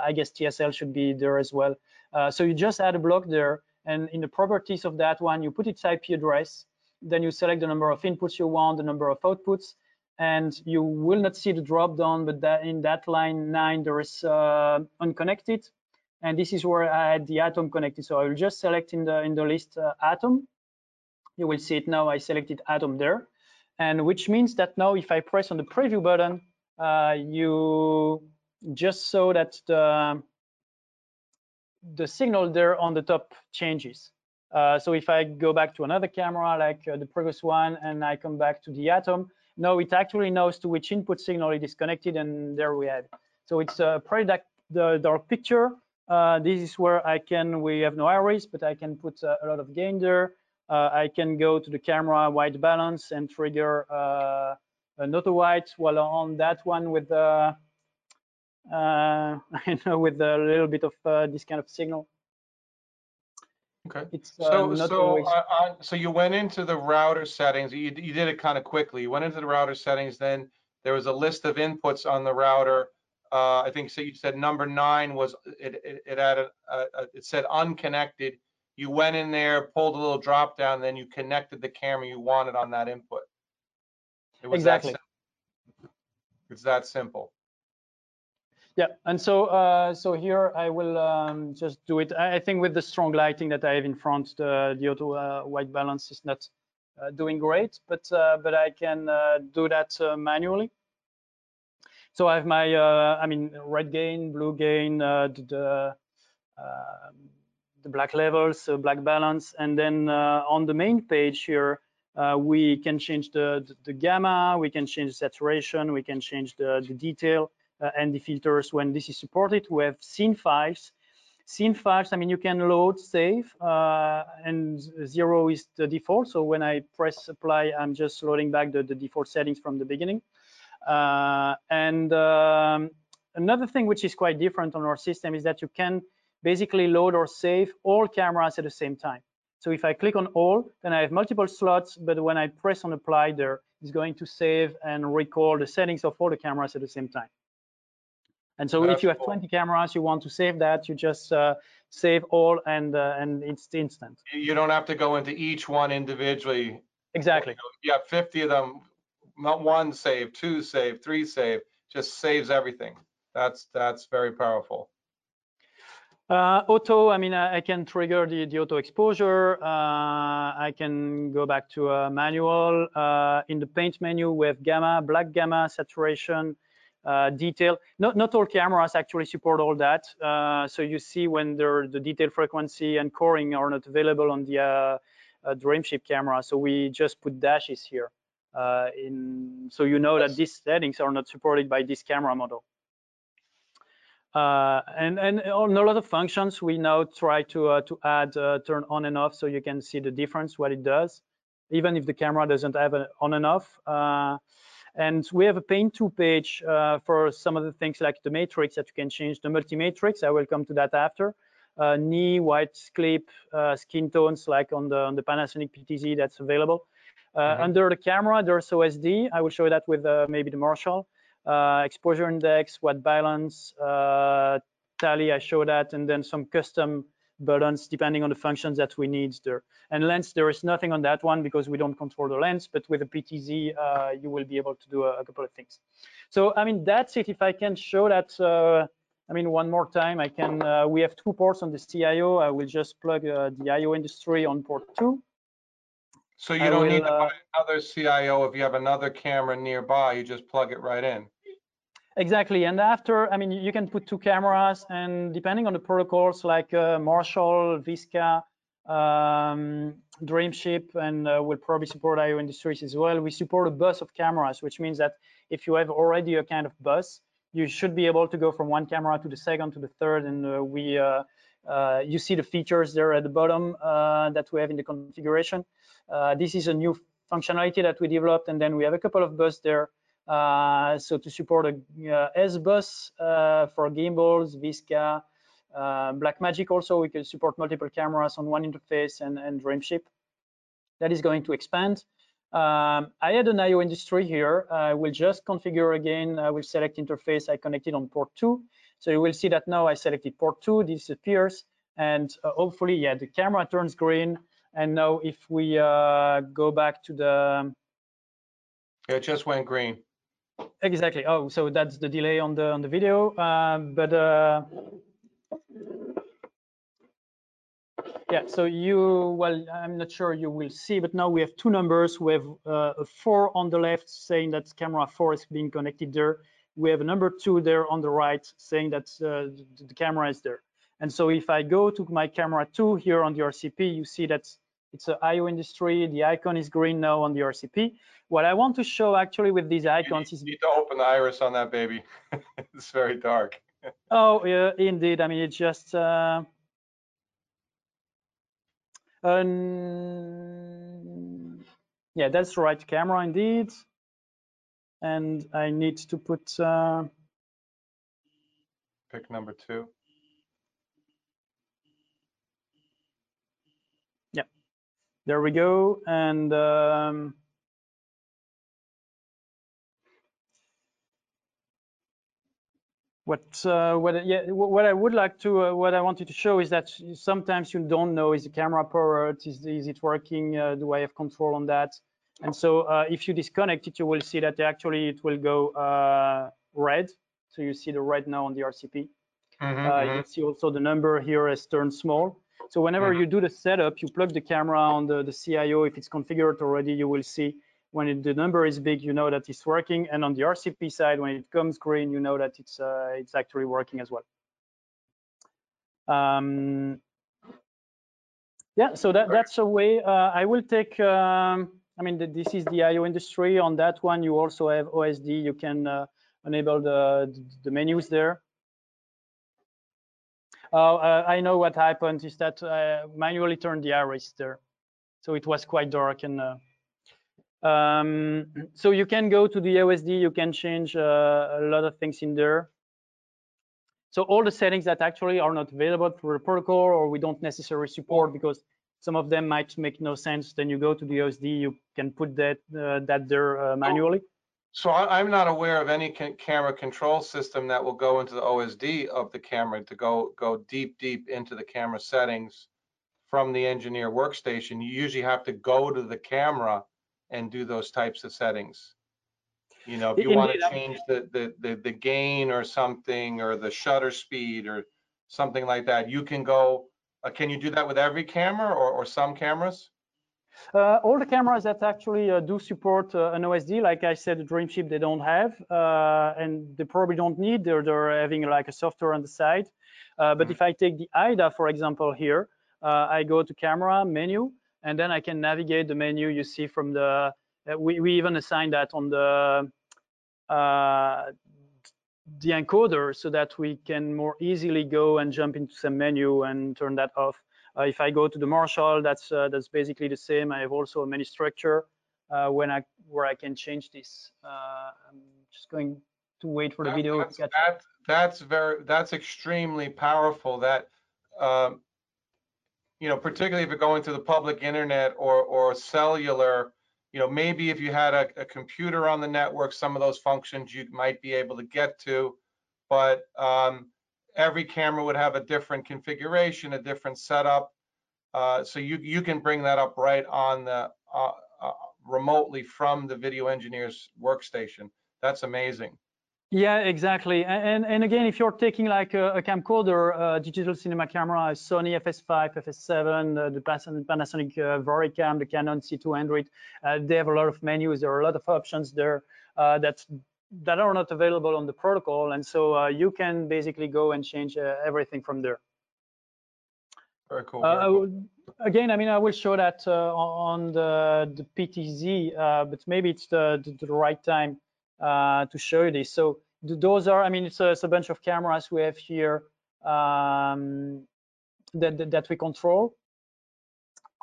I guess T S L should be there as well. Uh, so you just add a block there, and in the properties of that one, you put its I P address. Then you select the number of inputs you want, the number of outputs. And you will not see the drop down, but that in that line nine, there is uh, unconnected. And this is where I had the atom connected. So I will just select in the in the list uh, atom. You will see it now, I selected atom there. And which means that now if I press on the preview button, uh, you just saw that the, the signal there on the top changes. Uh, so if I go back to another camera, like uh, the previous one, and I come back to the atom, no, it actually knows to which input signal it is connected, and there we have it. So it's a pretty dark, the dark picture. Uh, this is where I can, we have no iris, but I can put a, a lot of gain there. Uh, I can go to the camera white balance and trigger uh, an auto white. While on that one with uh, uh, with a little bit of uh, this kind of signal. Okay. It's, so, uh, so, uh, on, so you went into the router settings. You, you did it kind of quickly. You went into the router settings. Then there was a list of inputs on the router. Uh, I think so. You said number nine was it. It, it had a, a, a. It said unconnected. You went in there, pulled a little drop down, then you connected the camera you wanted on that input. It was exactly. That it's that simple. Yeah, and so uh, so here I will um, just do it. I think with the strong lighting that I have in front, the, the auto uh, white balance is not uh, doing great, but uh, but I can uh, do that uh, manually. So I have my, uh, I mean, red gain, blue gain, uh, the uh, the black levels, uh, black balance, and then uh, on the main page here uh, we can change the, the the gamma, we can change saturation, we can change the, the detail. Uh, and the filters when this is supported. We have scene files. Scene files, I mean, you can load, save, uh, and zero is the default. So when I press apply, I'm just loading back the, the default settings from the beginning. Uh, and um, another thing which is quite different on our system is that you can basically load or save all cameras at the same time. So if I click on all, then I have multiple slots, but when I press on apply there, it's going to save and recall the settings of all the cameras at the same time. And so That's if you have twenty cool. cameras, you want to save that, you just uh, save all and uh, and it's instant. You don't have to go into each one individually. Exactly. You have fifty of them, not one save, two save, three save, just saves everything. That's that's very powerful. Uh, auto, I mean, I, I can trigger the, the auto exposure. Uh, I can go back to a manual. Uh, in the paint menu, we have gamma, black gamma, saturation, Uh, detail. Not not all cameras actually support all that. Uh, so you see when the detail frequency and coring are not available on the uh, uh, DreamShip camera. So we just put dashes here. Uh, in so you know that these settings are not supported by this camera model. Uh, and and on a lot of functions, we now try to uh, to add uh, turn on and off, so you can see the difference, what it does, even if the camera doesn't have an on and off. Uh, and we have a paint-to page uh, for some of the things like the matrix that you can change, the multi-matrix. I will come to that after. Uh, knee, white clip, uh, skin tones, like on the, on the Panasonic P T Z that's available. Uh, mm-hmm. Under the camera, there's O S D. I will show that with uh, maybe the Marshall. Uh, exposure index, watt balance, uh, tally, I show that, and then some custom buttons depending on the functions that we need there. And lens, there is nothing on that one because we don't control the lens, but with the P T Z, uh, you will be able to do a, a couple of things. So, I mean, that's it. If I can show that, uh, I mean, one more time, I can, uh, we have two ports on the C I O. I will just plug uh, the I O industry on port two. So you I don't will, need to buy another C I O if you have another camera nearby, you just plug it right in. Exactly, and after, I mean, you can put two cameras, and depending on the protocols like uh, Marshall, Visca, um, DreamShip, and uh, we'll probably support I O Industries as well. We support a bus of cameras, which means that if you have already a kind of bus, you should be able to go from one camera to the second, to the third, and uh, we, uh, uh, you see the features there at the bottom uh, that we have in the configuration. Uh, this is a new functionality that we developed, and then we have a couple of buses there. Uh, so to support a uh, S bus uh, for gimbals, Visca, uh, Blackmagic also, we can support multiple cameras on one interface, and, and DreamShip. That is going to expand. Um, I had an I O industry here. I will just configure again. I will select interface. I connected on port two. So you will see that now I selected port two, this appears, and uh, hopefully, yeah, the camera turns green. And now if we uh, go back to the... It just went green. Exactly. Oh, so that's the delay on the on the video. Um, but uh, yeah, so you, well, I'm not sure you will see, but now we have two numbers. We have uh, a four on the left saying that camera four is being connected there. We have a number two there on the right saying that uh, the camera is there. And so if I go to my camera two here on the R C P, you see that it's an I O industry. The icon is green now on the R C P. What I want to show actually with these icons you is- You need to open the iris on that baby. It's very dark. Oh, yeah, indeed. I mean, it's just, uh, um, yeah, that's the right camera indeed. And I need to put- uh, Pick number two. There we go, and um, what uh, what yeah what I would like to uh, what I wanted to show is that sometimes you don't know, is the camera powered, is is it working, uh, do I have control on that? And so uh, if you disconnect it, you will see that actually it will go uh, red. So you see the red now on the R C P. Mm-hmm, uh, mm-hmm. You see also the number here has turned small. So whenever you do the setup, you plug the camera on the, the C I O. If it's configured already, you will see when it, the number is big, you know that it's working. And on the R C P side, when it comes green, you know that it's uh, it's actually working as well. Um, yeah, so that, that's a way. Uh, I will take, um, I mean, the, this is the I O industry. On that one, you also have O S D. You can uh, enable the, the menus there. Uh, uh, I know what happened is that I manually turned the iris there. So it was quite dark. And uh, um, so you can go to the O S D, you can change uh, a lot of things in there. So all the settings that actually are not available for the protocol or we don't necessarily support because some of them might make no sense, then you go to the O S D, you can put that, uh, that there uh, manually. So I'm not aware of any camera control system that will go into the O S D of the camera to go go deep, deep into the camera settings from the engineer workstation. You usually have to go to the camera and do those types of settings. You know, if you Indeed, want to change the, the, the, the gain or something or the shutter speed or something like that, you can go, uh, can you do that with every camera or, or some cameras? Uh, all the cameras that actually uh, do support uh, an O S D, like I said, the DreamShip they don't have, uh, and they probably don't need. They're, they're having like a software on the side. Uh, but mm-hmm. if I take the I D A, for example, here, uh, I go to camera, menu, and then I can navigate the menu. You see from the, uh, we, we even assign that on the, uh, the encoder so that we can more easily go and jump into some menu and turn that off. Uh, if I go to the Marshall, that's uh, that's basically the same. I have also a menu structure uh, when I where I can change this. Uh, I'm just going to wait for the that, video. That's, that, that's very that's extremely powerful. That um, you know, particularly if you're going to the public internet or or cellular. You know, maybe if you had a, a computer on the network, some of those functions you might be able to get to, but um, every camera would have a different configuration, a different setup. Uh, so you you can bring that up right on the uh, uh, remotely from the video engineer's workstation. That's amazing. Yeah, exactly. And and again, if you're taking like a, a camcorder, a digital cinema camera, a Sony F S five, F S seven, uh, the Panasonic uh, Varicam, the Canon C two hundred, uh, they have a lot of menus. There are a lot of options there uh, that's that are not available on the protocol, and so uh, you can basically go and change uh, everything from there. Very cool. Very uh, cool. Again, I mean, I will show that uh, on the, the P T Z, uh, but maybe it's the, the, the right time uh, to show you this. So th those are, I mean, it's a, it's a bunch of cameras we have here um, that, that that we control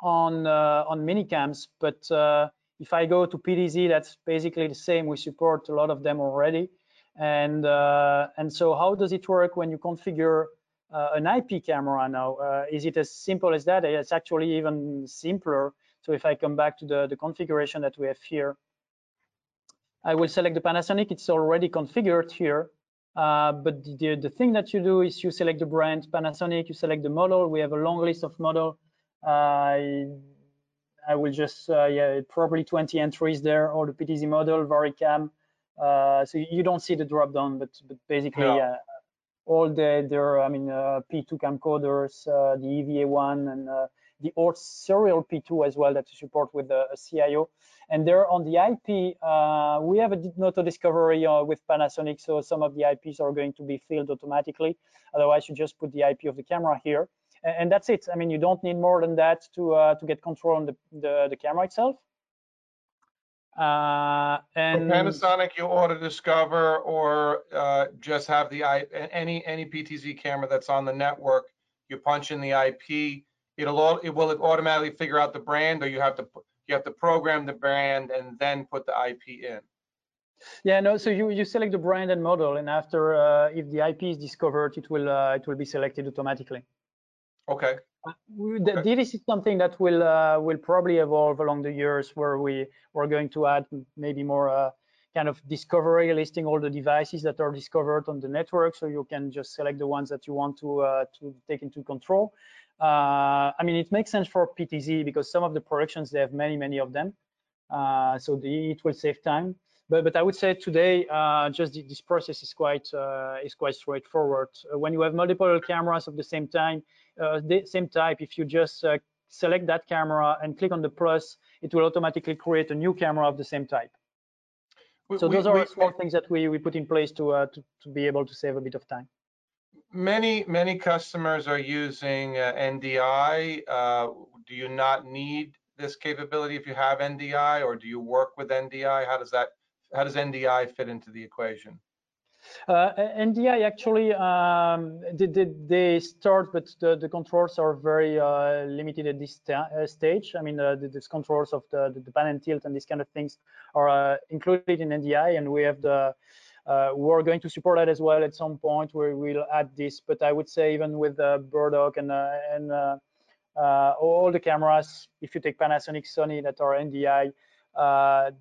on uh, on minicams, but. Uh, If I go to P T Z, that's basically the same. We support a lot of them already. And uh, and so how does it work when you configure uh, an I P camera now? Uh, is it as simple as that? It's actually even simpler. So if I come back to the, the configuration that we have here, I will select the Panasonic. It's already configured here. Uh, but the, the thing that you do is you select the brand Panasonic, you select the model. We have a long list of model. Uh, I will just, uh, yeah, probably twenty entries there, or the P T Z model, Varicam. Uh, so you don't see the drop down, but, but basically, yeah. uh, all the, there, I mean, uh, P two camcorders, uh, the E V A one, and uh, the old serial P two as well that you support with a, a C I O. And there on the I P, uh, we have a auto discovery uh, with Panasonic, so some of the I Ps are going to be filled automatically. Otherwise, you just put the I P of the camera here. And that's it. I mean, you don't need more than that to uh, to get control on the the, the camera itself. Uh, and so Panasonic, you ought to discover, or uh, just have the I P, any any P T Z camera that's on the network. You punch in the I P. It'll all, it will it automatically figure out the brand, or you have to you have to program the brand and then put the I P in. Yeah, no. So you you select the brand and model, and after uh, if the I P is discovered, it will uh, it will be selected automatically. Okay. Uh, the, okay. This is something that will uh, will probably evolve along the years, where we we're going to add maybe more uh, kind of discovery, listing all the devices that are discovered on the network, so you can just select the ones that you want to uh, to take into control. Uh, I mean, it makes sense for P T Z because some of the productions they have many many of them, uh, so the, it will save time. But but I would say today uh, just this process is quite uh, is quite straightforward. Uh, when you have multiple cameras of the same time. Uh, the same type, if you just uh, select that camera and click on the plus, it will automatically create a new camera of the same type. We, so those we, are we, small we, things that we, we put in place to, uh, to, to be able to save a bit of time. Many, many customers are using uh, N D I. Uh, do you not need this capability if you have N D I, or do you work with N D I? How does that, how does N D I fit into the equation? Uh, N D I actually um, they, they, they start, but the, the controls are very uh, limited at this uh, stage. I mean, uh, the, the controls of the, the, the pan and tilt and these kind of things are uh, included in N D I, and we have the uh, we're going to support that as well at some point where we'll add this. But I would say even with uh, BirdDog and uh, and uh, uh, all the cameras, if you take Panasonic, Sony that are N D I. Uh,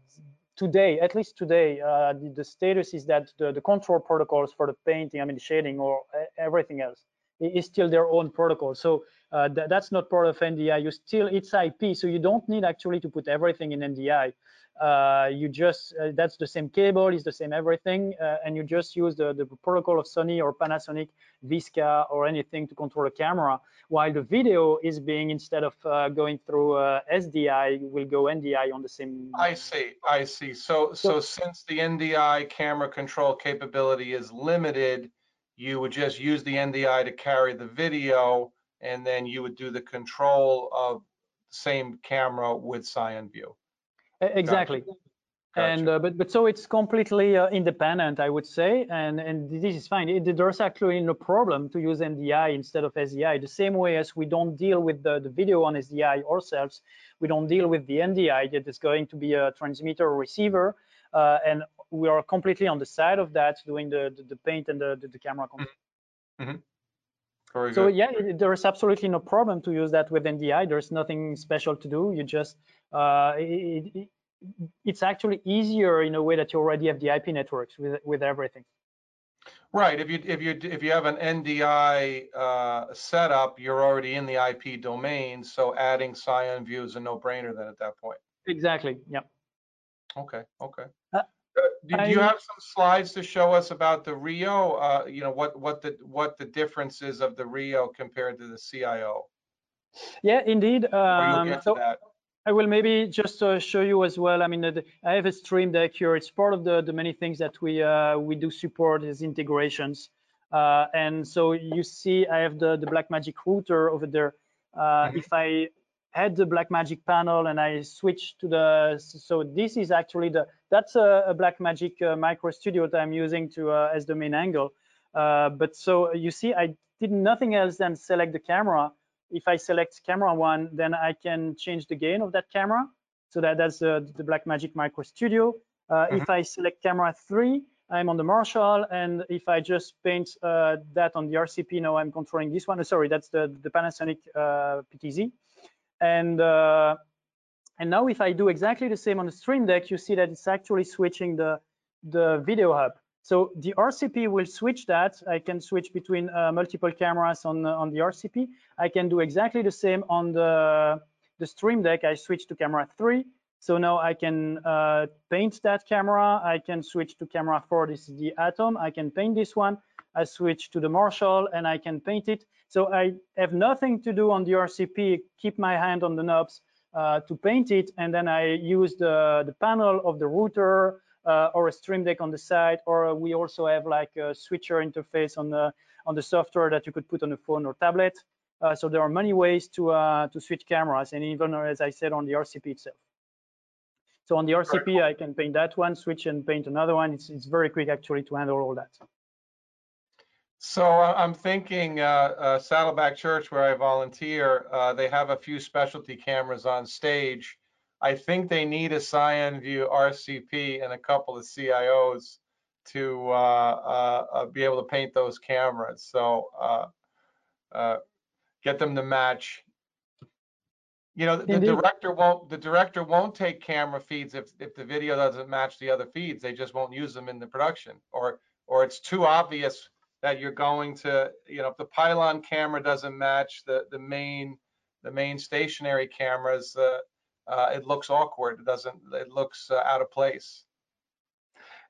Today, at least today, uh, the, the status is that the, the control protocols for the painting, I mean, the shading or everything else, is still their own protocol. So uh, th that's not part of N D I. You still, it's I P, so you don't need actually to put everything in N D I. Uh, you just, uh, that's the same cable, it's the same everything, uh, and you just use the, the protocol of Sony or Panasonic, Visca or anything to control a camera, while the video is being, instead of uh, going through uh, S D I, will go N D I on the same. I see, I see. So, so, so since the N D I camera control capability is limited, you would just use the N D I to carry the video, and then you would do the control of the same camera with CyanView. Exactly. Gotcha. Gotcha. And uh, but but so it's completely uh, independent, I would say, and and this is fine. It, there's actually no problem to use N D I instead of S D I. The same way as we don't deal with the, the video on S D I ourselves, we don't deal with the N D I that is going to be a transmitter or receiver, uh, and we are completely on the side of that, doing the the, the paint and the the, the camera. Mm-hmm. Very so good. Yeah, it, there is absolutely no problem to use that with N D I. There's nothing special to do. You just uh, it, it, it's actually easier in a way that you already have the I P networks with with everything. Right. If you if you if you have an N D I uh, setup, you're already in the I P domain. So adding CyanView is a no-brainer then at that point. Exactly. Yeah. Okay. Okay. Uh, do, do you I, have some slides to show us about the R I O? Uh, you know what what the what the difference is of the R I O compared to the C I O. Yeah, indeed. Um, you so, that? I will maybe just uh, show you as well. I mean, uh, I have a stream deck here. It's part of the, the many things that we uh, we do support is integrations. Uh, and so you see, I have the, the Blackmagic router over there. Uh, if I had the Blackmagic panel and I switch to the, so this is actually the, that's a, a Blackmagic uh, Micro Studio that I'm using to uh, as the main angle. Uh, but so you see, I did nothing else than select the camera. If I select camera one, then I can change the gain of that camera. So that, that's uh, the Blackmagic Micro Studio. Uh, mm-hmm. If I select camera three, I'm on the Marshall. And if I just paint uh, that on the R C P, now I'm controlling this one. Sorry, that's the, the Panasonic uh, P T Z. And, uh, and now if I do exactly the same on the Stream Deck, you see that it's actually switching the, the video hub. So the R C P will switch that. I can switch between uh, multiple cameras on, on the R C P. I can do exactly the same on the, the Stream Deck. I switch to camera three. So now I can uh, paint that camera. I can switch to camera four. This is the Atom. I can paint this one. I switch to the Marshall and I can paint it. So I have nothing to do on the R C P, keep my hand on the knobs uh, to paint it. And then I use the, the panel of the router, Uh, or a Stream Deck on the side, or uh, we also have like a switcher interface on the on the software that you could put on a phone or tablet. Uh, so there are many ways to uh, to switch cameras, and even as I said on the R C P itself. So on the R C P, cool. I can paint that one, switch and paint another one. It's it's very quick actually to handle all that. So I'm thinking uh, uh, Saddleback Church, where I volunteer, uh, they have a few specialty cameras on stage. I think they need a CyanView R C P and a couple of C I Os to uh, uh, be able to paint those cameras. So uh, uh, get them to match. You know, the, the director won't the director won't take camera feeds if if the video doesn't match the other feeds. They just won't use them in the production, or or it's too obvious that you're going to, you know, if the pylon camera doesn't match the the main the main stationary cameras. Uh, Uh, it looks awkward. It doesn't. It looks uh, out of place.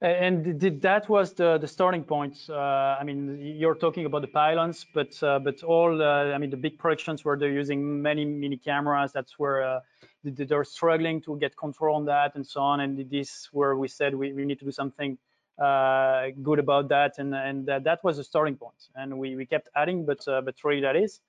And th that was the the starting point. Uh, I mean, you're talking about the pylons, but uh, but all uh, I mean, the big productions where they're using many mini cameras. That's where uh, they're struggling to get control on that and so on. And this where we said we, we need to do something uh, good about that. And and that, that was the starting point. And we we kept adding, but uh, but really that is.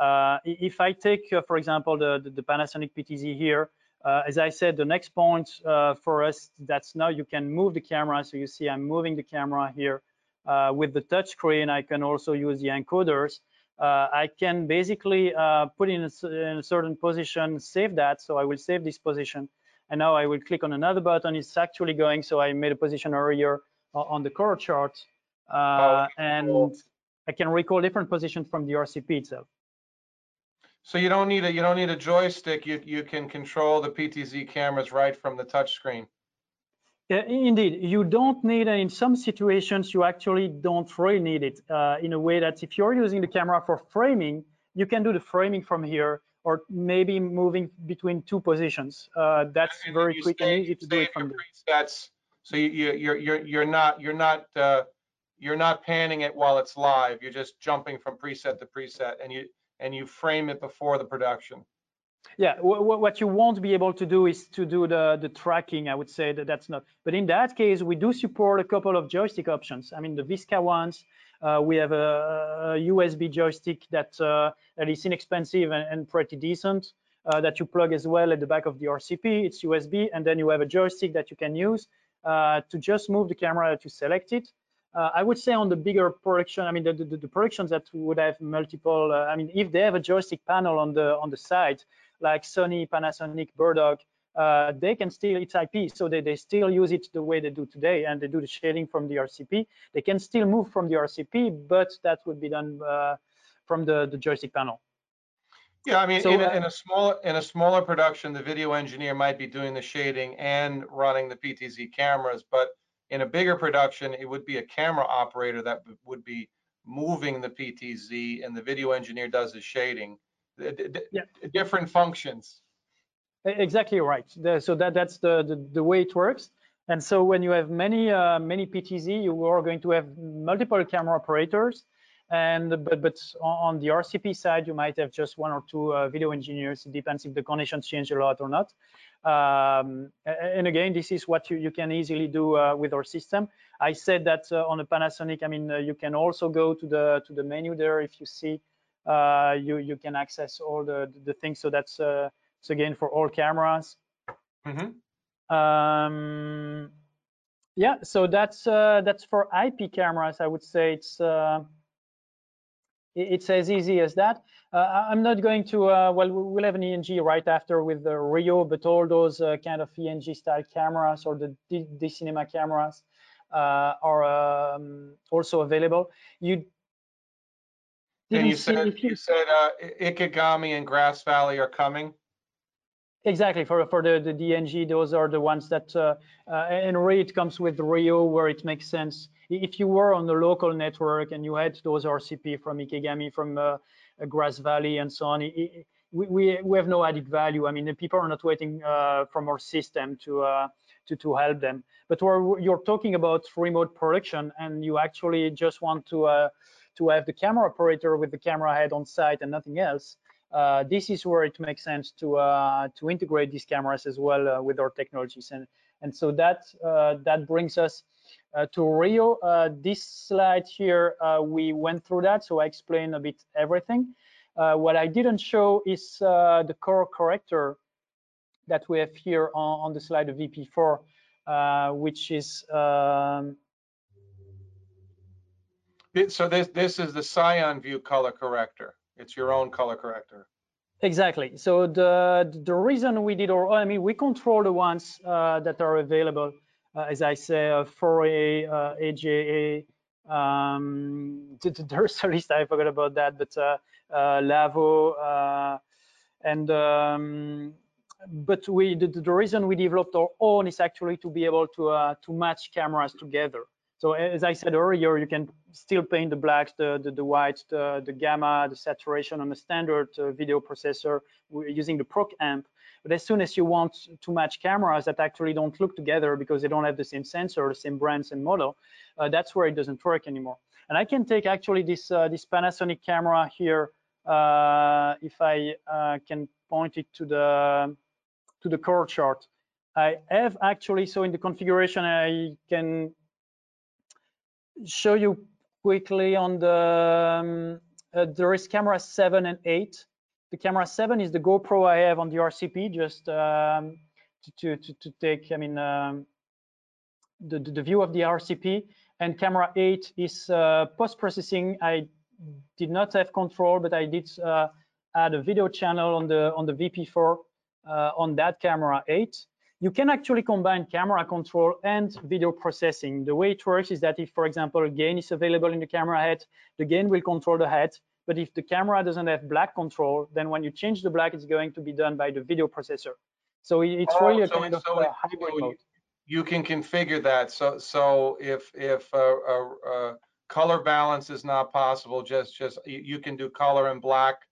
Uh, if I take, uh, for example, the, the, the Panasonic P T Z here, uh, as I said, the next point uh, for us, that's now you can move the camera. So you see I'm moving the camera here uh, with the touch screen. I can also use the encoders. Uh, I can basically uh, put in a, in a certain position, save that. So I will save this position. And now I will click on another button. It's actually going. So I made a position earlier on the color chart. Uh, oh, and cool. I can recall different positions from the R C P itself. So you don't need a you don't need a joystick. You you can control the P T Z cameras right from the touch screen. Yeah, indeed, you don't need. In some situations, you actually don't really need it. Uh, in a way that if you're using the camera for framing, you can do the framing from here, or maybe moving between two positions. Uh, that's and very quick stay, and easy to do it from there. Presets, so you you you're you're you're not you're not uh, you're not panning it while it's live. You're just jumping from preset to preset, and you. and you frame it before the production. Yeah, what you won't be able to do is to do the, the tracking, I would say that that's not. But in that case, we do support a couple of joystick options. I mean, the Visca ones, uh, we have a, a U S B joystick that, uh, that is inexpensive and, and pretty decent. uh, that you plug as well at the back of the R C P. It's U S B, and then you have a joystick that you can use uh, to just move the camera that you selected. Uh, I would say on the bigger production, I mean the, the, the productions that would have multiple, uh, I mean if they have a joystick panel on the on the side, like Sony, Panasonic, BirdDog, uh, they can still, it's I P, so they, they still use it the way they do today, and they do the shading from the R C P. They can still move from the R C P, but that would be done uh, from the, the joystick panel. Yeah, I mean, so, in, a, in a smaller in a smaller production, the video engineer might be doing the shading and running the P T Z cameras, but in a bigger production, it would be a camera operator that would be moving the P T Z, and the video engineer does the shading. Yeah. Different functions. Exactly right. So that that's the, the the way it works. And so when you have many uh, many P T Z, you are going to have multiple camera operators. And but but on the R C P side, you might have just one or two uh, video engineers. It depends if the conditions change a lot or not. Um, and again, this is what you, you can easily do uh, with our system. I said that uh, on the Panasonic, I mean, uh, you can also go to the to the menu there. If you see, uh, you you can access all the the things. So that's uh, it's again for all cameras. Mm-hmm. um, yeah. So that's uh, that's for I P cameras. I would say it's. Uh, It's as easy as that. Uh, I'm not going to, uh, well, we'll have an E N G right after with the R I O, but all those uh, kind of E N G style cameras or the D, D cinema cameras uh, are um, also available. You didn't and you said, if you, you said uh, Ikegami and Grass Valley are coming? Exactly, for for the, the D N G, those are the ones that, uh, uh, and really it comes with R I O where it makes sense. If you were on the local network and you had those R C P from Ikegami, from uh, Grass Valley and so on, it, we, we, we have no added value. I mean, the people are not waiting uh, from our system to, uh, to, to help them. But where you're talking about remote production and you actually just want to, uh, to have the camera operator with the camera head on site and nothing else, Uh, this is where it makes sense to uh, to integrate these cameras as well uh, with our technologies, and and so that uh, that brings us uh, to R I O. Uh, this slide here uh, we went through that, so I explained a bit everything. Uh, what I didn't show is uh, the color corrector that we have here on, on the slide of V P four, uh, which is. Um, so this this is the CyanView color corrector. It's your own color corrector. Exactly. So the the reason we did, or I mean, we control the ones uh, that are available, uh, as I say, uh, four A, uh, A J A. Um, there's a list. I forgot about that, but uh, uh, Lavo, uh, and um, but we the, the reason we developed our own is actually to be able to uh, to match cameras together. So as I said earlier, you can still paint the blacks, the, the, the whites, the, the gamma, the saturation on a standard uh, video processor using the proc amp. But as soon as you want to match cameras that actually don't look together because they don't have the same sensor, the same brand, same model, uh, that's where it doesn't work anymore. And I can take actually this, uh, this Panasonic camera here, uh, if I uh, can point it to the, to the color chart. I have actually, so in the configuration, I can show you quickly on the, um, uh, there is camera seven and eight. The camera seven is the GoPro I have on the R C P, just um, to, to, to take, I mean, um, the, the view of the R C P. And camera eight is uh, post-processing. I did not have control, but I did uh, add a video channel on the, on the V P four uh, on that camera eight. You can actually combine camera control and video processing. The way it works is that if, for example, gain is available in the camera head, the gain will control the head. But if the camera doesn't have black control, then when you change the black, it's going to be done by the video processor. So it's oh, really a so kind of so a hybrid mode. You can configure that. So so if if uh, uh, uh, color balance is not possible, just just you can do color and black.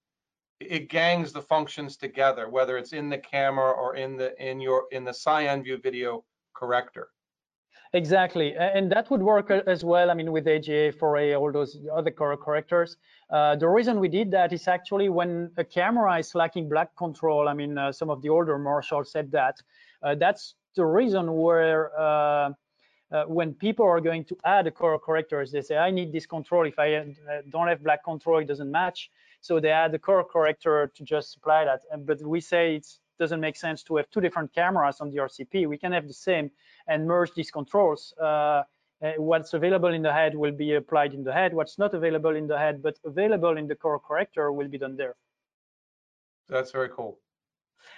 It gangs the functions together, whether it's in the camera or in the in your in the CyanView video corrector. Exactly, and that would work as well. I mean, with A G A, four A, all those other color correctors. Uh, the reason we did that is actually when a camera is lacking black control. I mean, uh, some of the older Marshall said that. Uh, that's the reason where. Uh, uh, when people are going to add a color correctors, they say, I need this control. If I don't have black control, it doesn't match. So they add a color corrector to just supply that. But we say it doesn't make sense to have two different cameras on the R C P. We can have the same and merge these controls. Uh, Uh, what's available in the head will be applied in the head. What's not available in the head but available in the color corrector will be done there. That's very cool.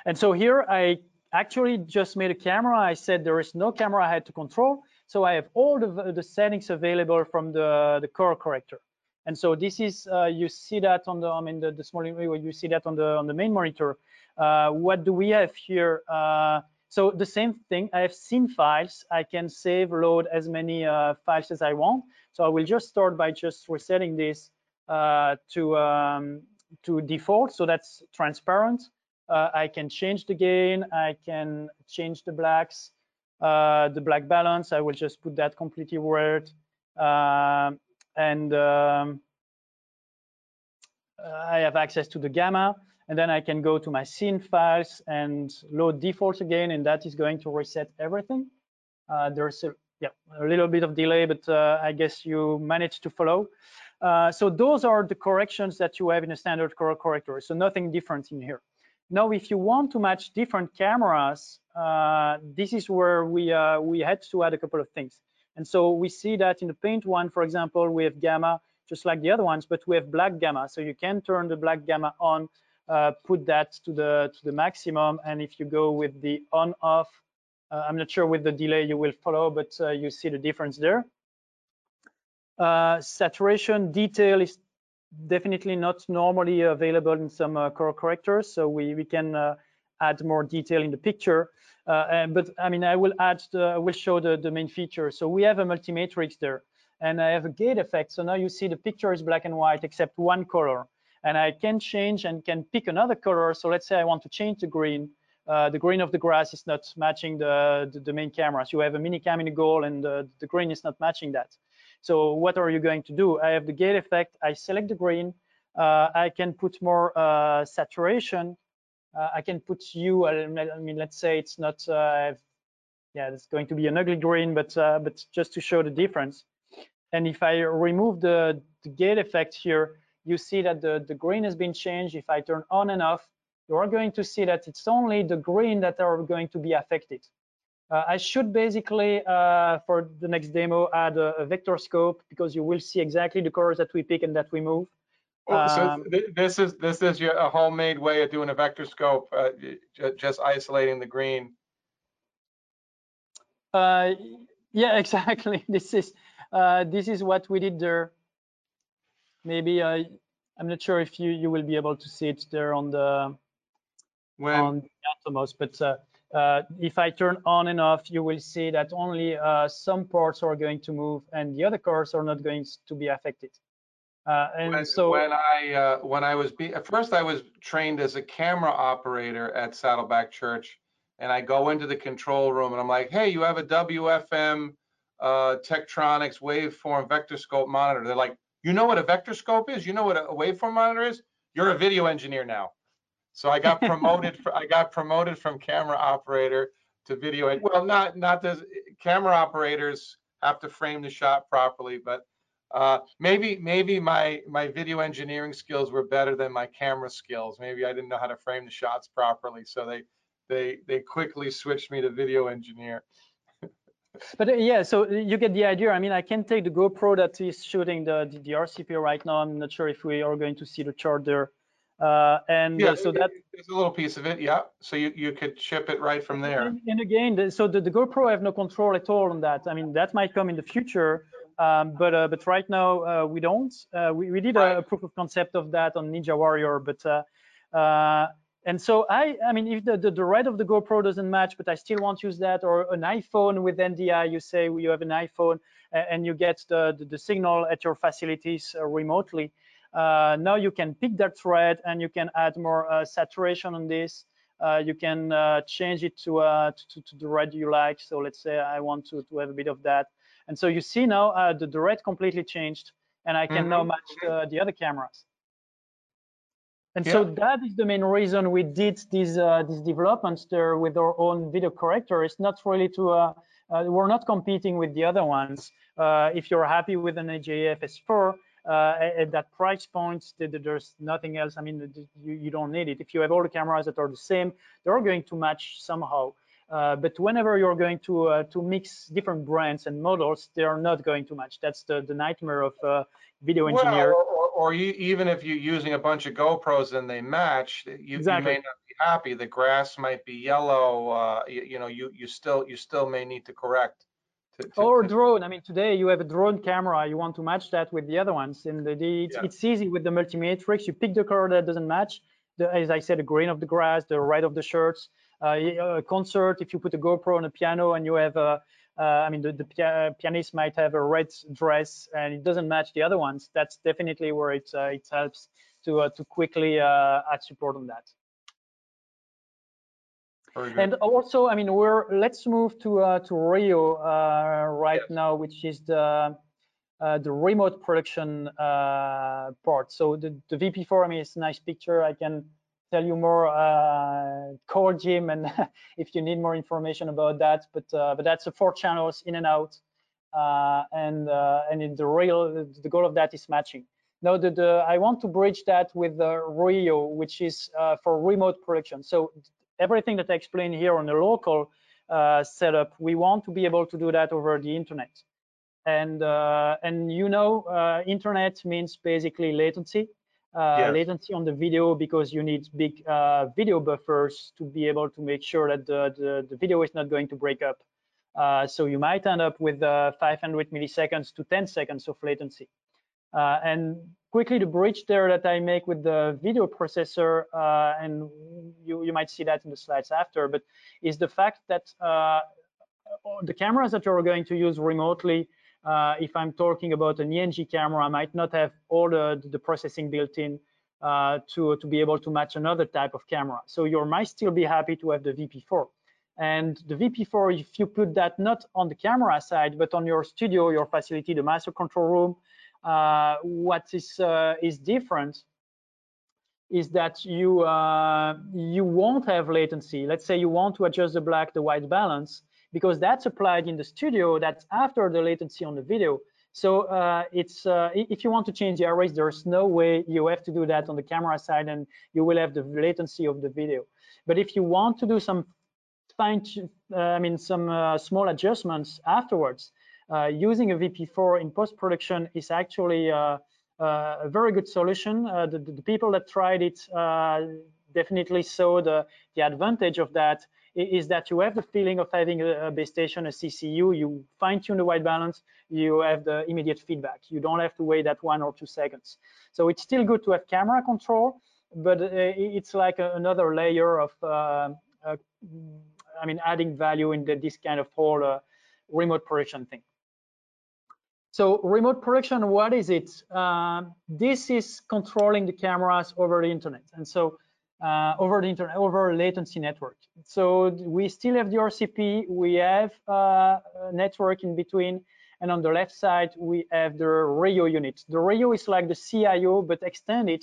And so here I actually just made a camera. I said there is no camera head to control, so I have all the, the settings available from the, the color corrector. And so this is uh, you see that on the I mean the, the small you see that on the on the main monitor. Uh, what do we have here? Uh, So the same thing, I have scene files. I can save, load as many uh, files as I want. So I will just start by just resetting this uh, to, um, to default, so that's transparent. Uh, I can change the gain, I can change the blacks, uh, the black balance, I will just put that completely word. Uh, and um, I have access to the gamma. And then I can go to my scene files and load defaults again, and that is going to reset everything. Uh, there's a, yeah, a little bit of delay, but uh, I guess you managed to follow. Uh, so those are the corrections that you have in a standard color corrector, so nothing different in here. Now, if you want to match different cameras, uh, this is where we, uh, we had to add a couple of things. And so we see that in the paint one, for example, we have gamma, just like the other ones, but we have black gamma, so you can turn the black gamma on. Uh, put that to the to the maximum, and if you go with the on off, uh, I'm not sure with the delay you will follow, but uh, you see the difference there. Uh, saturation detail is definitely not normally available in some uh, color correctors, so we we can uh, add more detail in the picture. Uh, and, but I mean, I will add the, I will show the the main feature. So we have a multimatrix there, and I have a gate effect. So now you see the picture is black and white except one color. And I can change and can pick another color. So let's say I want to change the green. Uh, the green of the grass is not matching the, the, the main cameras. You have a mini cam in a goal and the, the green is not matching that. So what are you going to do? I have the gate effect. I select the green. Uh, I can put more uh, saturation. Uh, I can put hue. I mean, let's say it's not, uh, yeah, it's going to be an ugly green, but, uh, but just to show the difference. And if I remove the, the gate effect here, you see that the, the green has been changed. If I turn on and off, you are going to see that it's only the green that are going to be affected. Uh, I should basically, uh, for the next demo, add a, a vector scope, because you will see exactly the colors that we pick and that we move. Oh, um, so th this is this is your, a homemade way of doing a vector scope, uh, just isolating the green. Uh, yeah, exactly. This is uh, this is what we did there. Maybe I, I'm not sure if you, you will be able to see it there on the when, on the Atomos, but uh, uh, if I turn on and off, you will see that only uh, some parts are going to move and the other cars are not going to be affected. Uh, and when, so when I uh, when I was be at first I was trained as a camera operator at Saddleback Church, and I go into the control room and I'm like, hey, you have a W F M uh, Tektronix waveform vector scope monitor. They're like, you know what a vector scope is? You know what a waveform monitor is? You're a video engineer now. So I got promoted. I got promoted from camera operator to video. And well, not not the camera operators have to frame the shot properly, but uh, maybe maybe my my video engineering skills were better than my camera skills. Maybe I didn't know how to frame the shots properly, so they they they quickly switched me to video engineer. But uh, yeah, so you get the idea. I mean, I can take the GoPro that is shooting the, the, the R C P right now. I'm not sure if we are going to see the chart there. Uh, and yeah, uh, so that there's a little piece of it, yeah. So you, you could ship it right from there. And, and again, so the, the GoPro have no control at all on that. I mean, that might come in the future, um, but uh, but right now uh, we don't. Uh, we, we did right. a, a proof of concept of that on Ninja Warrior, but uh, uh, And so I, I mean, if the, the, the red of the GoPro doesn't match, but I still want to use that, or an iPhone with N D I, you say you have an iPhone and you get the, the, the signal at your facilities remotely. Uh, now you can pick that thread and you can add more uh, saturation on this. Uh, you can uh, change it to, uh, to, to the red you like. So let's say I want to, to have a bit of that. And so you see now uh, the, the red completely changed, and I can mm-hmm. now match the, the other cameras. And yeah. so that is the main reason we did these uh, these developments there with our own video corrector. It's not really to uh, Uh, we're not competing with the other ones. Uh, if you're happy with an A J F S four, uh, at that price point, there's nothing else. I mean, you, you don't need it. If you have all the cameras that are the same, they're going to match somehow. Uh, but whenever you're going to uh, to mix different brands and models, they are not going to match. That's the, the nightmare of uh, video engineer. Well, or, or, or you, even if you're using a bunch of GoPros and they match, you, exactly. you may not be happy. The grass might be yellow. Uh, you, you know, you you still you still may need to correct. To, to, or to, drone. I mean, today you have a drone camera. You want to match that with the other ones, and the, the, it's, yeah. it's easy with the multi-matrix. You pick the color that doesn't match. The, as I said, the green of the grass, the red of the shirts. Uh, a concert, if you put a GoPro on a piano and you have a, uh, I mean, the, the pia pianist might have a red dress and it doesn't match the other ones. That's definitely where it uh, it helps to uh, to quickly uh, add support on that. And also, I mean, we're let's move to uh, to R I O uh, right yes. now, which is the uh, the remote production uh, part. So the the V P four, I mean, it's a nice picture. I can tell you more, uh, call Jim, and if you need more information about that. But uh, but that's the four channels in and out, uh, and uh, and in the real the goal of that is matching. Now the, the I want to bridge that with the R I O, which is uh, for remote production. So everything that I explained here on the local uh, setup, we want to be able to do that over the internet, and uh, and you know, uh, internet means basically latency. Uh, yes. Latency on the video, because you need big uh, video buffers to be able to make sure that the, the, the video is not going to break up. Uh, so you might end up with uh, five hundred milliseconds to ten seconds of latency. Uh, and quickly the bridge there that I make with the video processor, uh, and you, you might see that in the slides after, but is the fact that uh, the cameras that you're going to use remotely, Uh, if I'm talking about an E N G camera, I might not have all the, the processing built in uh, to, to be able to match another type of camera. So you might still be happy to have the V P four. And the V P four, if you put that not on the camera side, but on your studio, your facility, the master control room, uh, what is, uh, is different is that you, uh, you won't have latency. Let's say you want to adjust the black, the white balance, because that's applied in the studio, that's after the latency on the video. So uh, it's uh, if you want to change the arrays, there's no way you have to do that on the camera side, and you will have the latency of the video. But if you want to do some fine, uh, I mean, some uh, small adjustments afterwards, uh, using a V P four in post-production is actually uh, uh, a very good solution. Uh, the, the people that tried it uh, definitely saw the, the advantage of that. Is that you have the feeling of having a base station, a C C U, you fine-tune the white balance, you have the immediate feedback. You don't have to wait that one or two seconds. So it's still good to have camera control, but it's like another layer of, uh, uh, I mean, adding value in the, this kind of whole uh, remote production thing. So remote production, what is it? Um, this is controlling the cameras over the internet. And so Uh, over the internet, over latency network. So we still have the R C P, we have uh, a network in between, and on the left side, we have the R I O unit. The R I O is like the C I O, but extended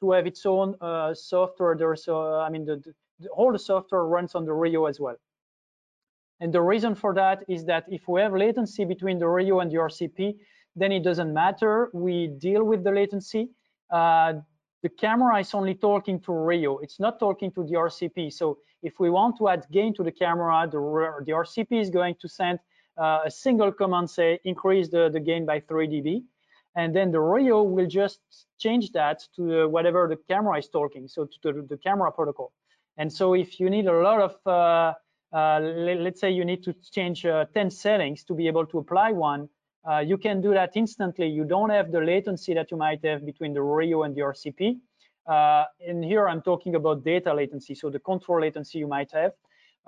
to have its own uh, software. There's, uh, I mean, the, the, all the software runs on the R I O as well. And the reason for that is that if we have latency between the R I O and the R C P, then it doesn't matter. We deal with the latency. Uh, The camera is only talking to R I O. It's not talking to the R C P. So if we want to add gain to the camera, the, the R C P is going to send uh, a single command, say, increase the, the gain by three D B. And then the R I O will just change that to uh, whatever the camera is talking, so to the, the camera protocol. And so if you need a lot of, uh, uh, let's say you need to change uh, ten settings to be able to apply one, Uh, you can do that instantly. You don't have the latency that you might have between the R I O and the R C P. Uh, and here I'm talking about data latency, so the control latency you might have,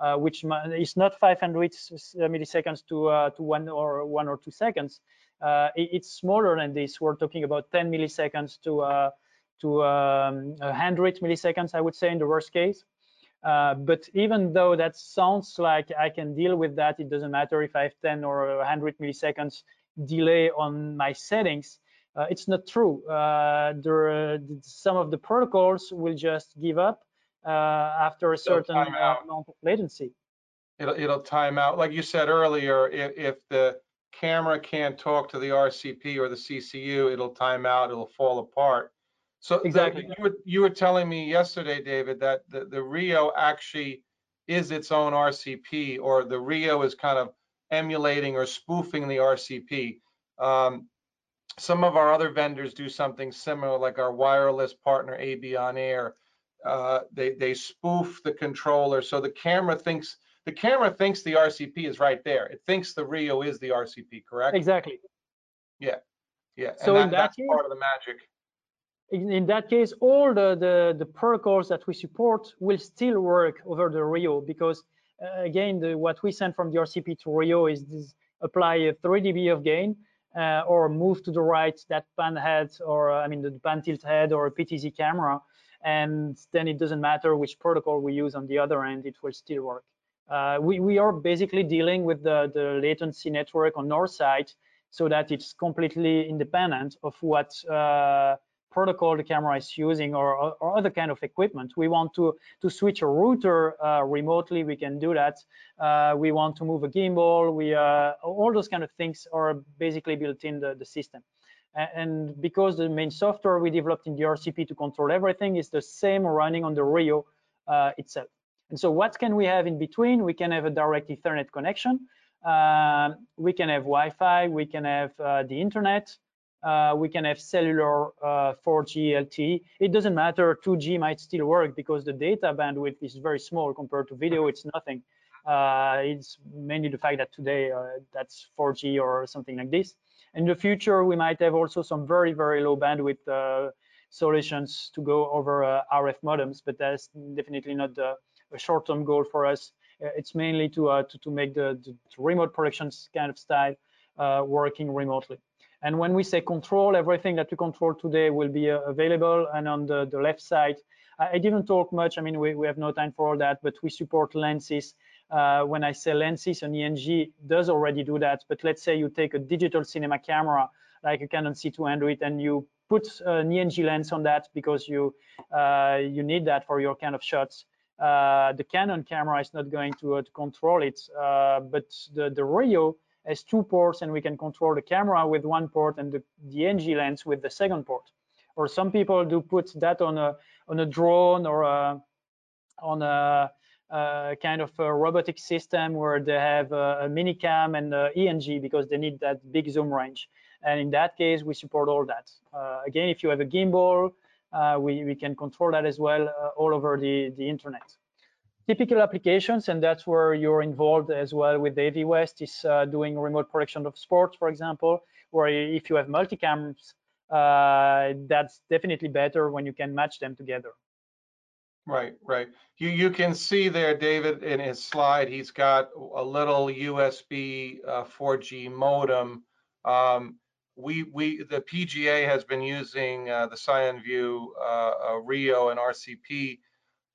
uh, which is not five hundred milliseconds to uh, to one or one or two seconds. Uh, it's smaller than this. We're talking about ten milliseconds to uh, to um, one hundred milliseconds, I would say, in the worst case. Uh, but even though that sounds like I can deal with that, it doesn't matter if I have ten or one hundred milliseconds. Delay on my settings, uh, it's not true. Uh, there, uh, some of the protocols will just give up uh, after a certain amount of latency. it'll, it'll time out. Like you said earlier, if, if the camera can't talk to the R C P or the C C U, it'll time out, it'll fall apart. So exactly. The, you, were, you were telling me yesterday, David, that the, the R I O actually is its own R C P, or the R I O is kind of emulating or spoofing the R C P. Um, some of our other vendors do something similar, like our wireless partner A B On Air. Uh, they, they spoof the controller, so the camera thinks the camera thinks the R C P is right there. It thinks the R I O is the R C P, correct? Exactly. Yeah, yeah. So and that, in that that's case, part of the magic. In, in that case, all the, the the protocols that we support will still work over the R I O, because uh, again, the, what we send from the R C P to R I O is this, apply a three D B of gain, uh, or move to the right that pan head, or I mean the pan tilt head, or a P T Z camera. And then it doesn't matter which protocol we use on the other end, it will still work. Uh, we, we are basically dealing with the, the latency network on our side, so that it's completely independent of what uh, protocol the camera is using, or, or other kind of equipment. We want to, to switch a router uh, remotely, we can do that. Uh, we want to move a gimbal, we, uh, all those kind of things are basically built in the, the system. And because the main software we developed in the R C P to control everything is the same running on the R I O uh, itself. And so what can we have in between? We can have a direct Ethernet connection. Uh, we can have Wi-Fi. We can have uh, the internet. Uh, we can have cellular uh, four G, L T E. It doesn't matter, two G might still work because the data bandwidth is very small compared to video. It's nothing. Uh, it's mainly the fact that today uh, that's four G or something like this. In the future, we might have also some very, very low bandwidth uh, solutions to go over uh, R F modems, but that's definitely not uh, a short-term goal for us. It's mainly to uh, to, to make the, the remote productions kind of style uh, working remotely. And when we say control, everything that we control today will be uh, available. And on the, the left side, I, I didn't talk much. I mean, we, we have no time for all that, but we support lenses. Uh, when I say lenses, an E N G does already do that, but let's say you take a digital cinema camera like a Canon C two hundred and you put an E N G lens on that because you uh, you need that for your kind of shots. Uh, the Canon camera is not going to, uh, to control it, uh, but the, the R I O has two ports and we can control the camera with one port and the, the E N G lens with the second port. Or some people do put that on a on a drone or a, on a Uh, kind of a robotic system where they have a, a minicam and a E N G because they need that big zoom range. And in that case, we support all that. Uh, again, if you have a gimbal, uh, we, we can control that as well uh, all over the, the internet. Typical applications, and that's where you're involved as well with AVIWEST, is uh, doing remote production of sports, for example, or if you have multicams, uh, that's definitely better when you can match them together. Right, right. You you can see there, David, in his slide, he's got a little U S B uh, four G modem. Um, we we the P G A has been using uh, the CyanView uh, uh, R I O and R C P.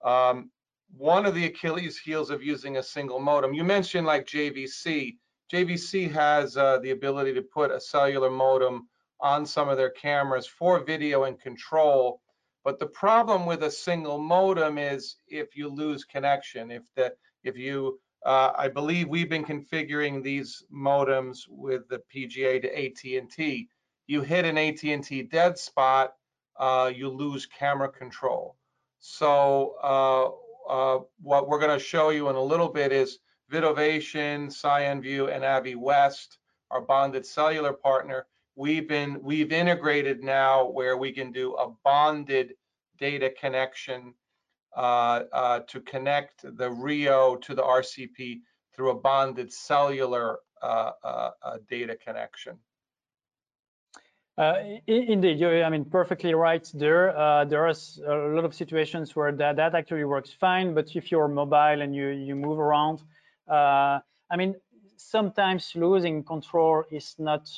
Um, one of the Achilles heels of using a single modem. You mentioned like J V C. J V C has uh, the ability to put a cellular modem on some of their cameras for video and control. But the problem with a single modem is if you lose connection, if the if you, uh, I believe we've been configuring these modems with the P G A to A T and T. You hit an A T and T dead spot, uh, you lose camera control. So uh, uh, what we're going to show you in a little bit is Vidovation, CyanView, and AVIWEST, our bonded cellular partner. We've been we've integrated now where we can do a bonded data connection uh, uh, to connect the R I O to the R C P through a bonded cellular uh, uh, data connection. Uh, indeed, you're, I mean, perfectly right there. Uh, there are a lot of situations where that, that actually works fine, but if you're mobile and you, you move around, uh, I mean, sometimes losing control is not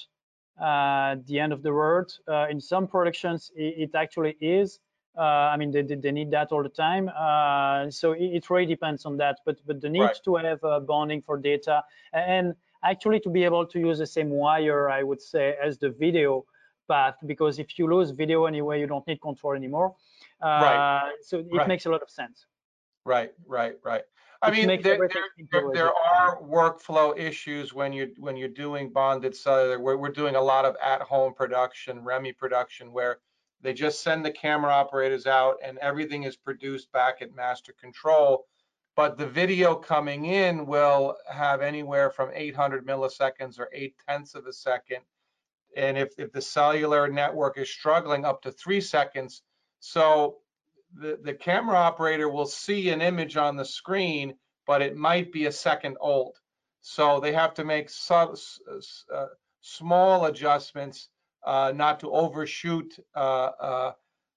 uh the end of the world. Uh, in some productions it, it actually is. uh I mean they, they need that all the time, uh so it, it really depends on that, but but the need right. to have uh, bonding for data and actually to be able to use the same wire, I would say, as the video path, because if you lose video anyway, you don't need control anymore. uh right. so it right. makes a lot of sense. Right right right I mean, there, there, there are workflow issues when you're when you're doing bonded cellular. We're, we're doing a lot of at-home production, R E M I production, where they just send the camera operators out and everything is produced back at master control. But the video coming in will have anywhere from eight hundred milliseconds or eight tenths of a second. And if, if the cellular network is struggling, up to three seconds. So the, the camera operator will see an image on the screen, but it might be a second old. So they have to make sub, uh, small adjustments uh, not to overshoot. Uh, uh,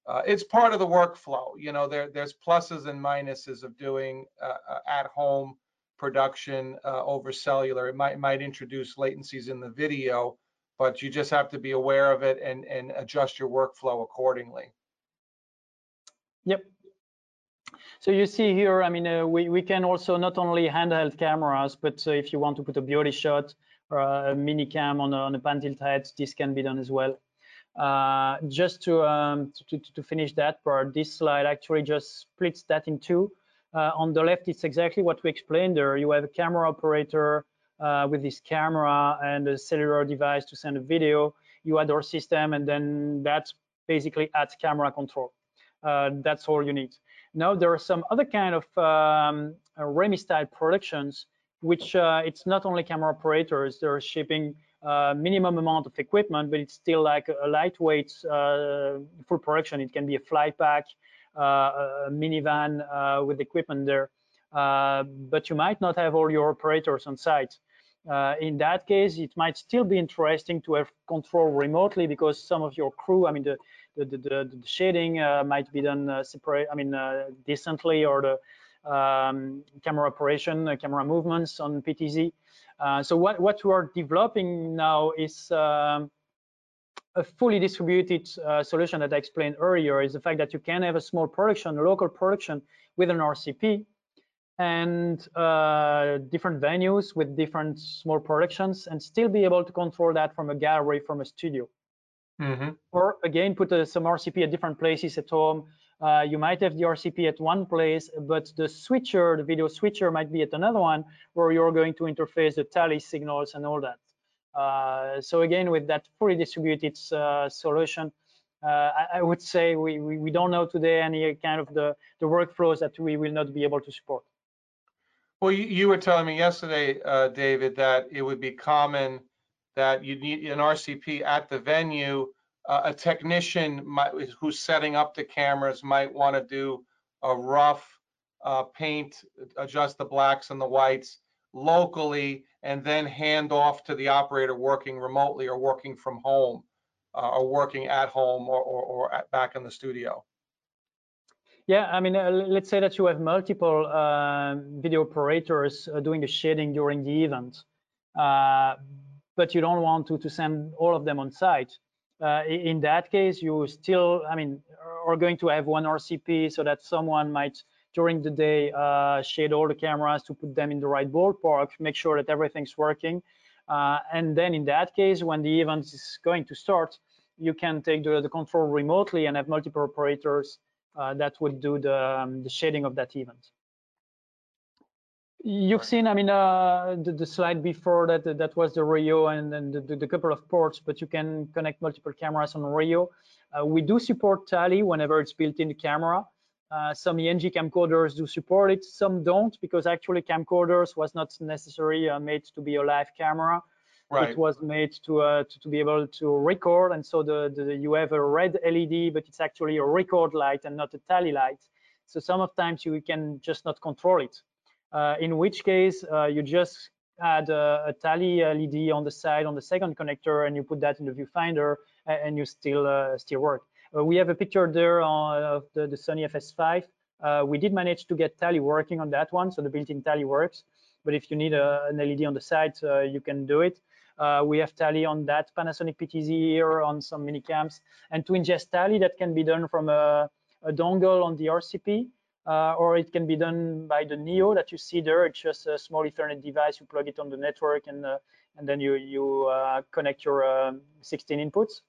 uh, it's part of the workflow. You know, there, there's pluses and minuses of doing uh, at-home production uh, over cellular. It might, might introduce latencies in the video, but you just have to be aware of it and, and adjust your workflow accordingly. Yep. So you see here, I mean, uh, we, we can also not only handheld cameras, but uh, if you want to put a beauty shot or a mini cam on a, on a pan tilt head, this can be done as well. Uh, just to, um, to, to finish that part, this slide actually just splits that in two. Uh, on the left, it's exactly what we explained there. You have a camera operator uh, with this camera and a cellular device to send a video. You add our system, and then that's basically at camera control. Uh, that's all you need. Now there are some other kind of um, R E M I style productions, which uh, it's not only camera operators. They're shipping uh, minimum amount of equipment, but it's still like a lightweight uh, full production. It can be a fly pack, uh, a minivan uh, with equipment there, uh, but you might not have all your operators on site. Uh, in that case, it might still be interesting to have control remotely, because some of your crew, I mean, the the, the, the shading uh, might be done uh, separate, I mean, uh, decently, or the um, camera operation, uh, camera movements on P T Z. Uh, so what what we are developing now is um, a fully distributed uh, solution that I explained earlier. Is the fact that you can have a small production, a local production with an R C P. And uh, different venues with different small productions, and still be able to control that from a gallery, from a studio. Mm-hmm. Or again, put uh, some R C P at different places at home. Uh, you might have the R C P at one place, but the switcher, the video switcher, might be at another one, where you're going to interface the tally signals and all that. Uh, so again, with that fully distributed uh, solution, Uh, I, I would say we, we, we don't know today any kind of the, the workflows that we will not be able to support. Well, you, you were telling me yesterday, uh, David, that it would be common that you need an R C P at the venue. Uh, a technician might, who's setting up the cameras, might want to do a rough uh, paint, adjust the blacks and the whites locally, and then hand off to the operator working remotely or working from home, uh, or working at home, or, or, or at, back in the studio. Yeah, I mean, uh, let's say that you have multiple uh, video operators uh, doing the shading during the event, uh, but you don't want to, to send all of them on site. Uh, in that case, you still, I mean, are going to have one R C P, so that someone might, during the day, uh, shade all the cameras to put them in the right ballpark, make sure that everything's working. Uh, and then in that case, when the event is going to start, you can take the, the control remotely and have multiple operators Uh, that would do the, um, the shading of that event. You've seen, I mean, uh, the, the slide before that, that was the R I O and, and the, the couple of ports, but you can connect multiple cameras on R I O. Uh, we do support tally whenever it's built in the camera. Uh, some E N G camcorders do support it, some don't, because actually camcorders was not necessarily uh, made to be a live camera. Right. It was made to, uh, to to be able to record, and so the, the you have a red L E D, but it's actually a record light and not a tally light. So sometimes you can just not control it. Uh, in which case, uh, you just add a, a tally L E D on the side on the second connector, and you put that in the viewfinder, and you still uh, still work. Uh, we have a picture there of the, the Sony F S five. Uh, we did manage to get tally working on that one, so the built-in tally works. But if you need a, an L E D on the side, uh, you can do it. Uh, we have tally on that Panasonic P T Z here, on some mini cams, and to ingest tally, that can be done from a, a dongle on the R C P, uh, or it can be done by the Neo that you see there. It's just a small Ethernet device. You plug it on the network, and uh, and then you you uh, connect your uh, sixteen inputs.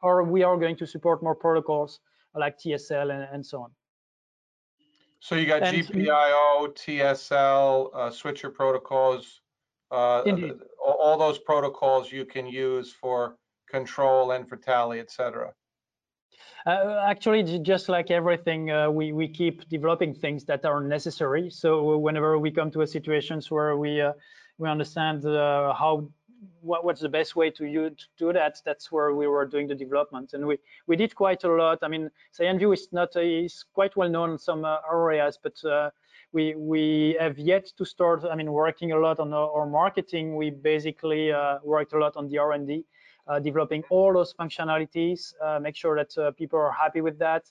Or we are going to support more protocols like T S L and, and so on. So you got and G P I O, T S L, uh, switcher protocols, uh, all those protocols you can use for control and for tally, et cetera. Uh, actually, just like everything, uh, we, we keep developing things that are necessary. So whenever we come to a situations where we uh, we understand uh, how what, what's the best way to, you, to do that, that's where we were doing the development. And we, we did quite a lot. I mean, CyanView is not a, is quite well known in some uh, areas, but uh, we, we have yet to start, I mean, working a lot on our, our marketing. We basically uh, worked a lot on the R and D. Uh, developing all those functionalities, uh, make sure that uh, people are happy with that.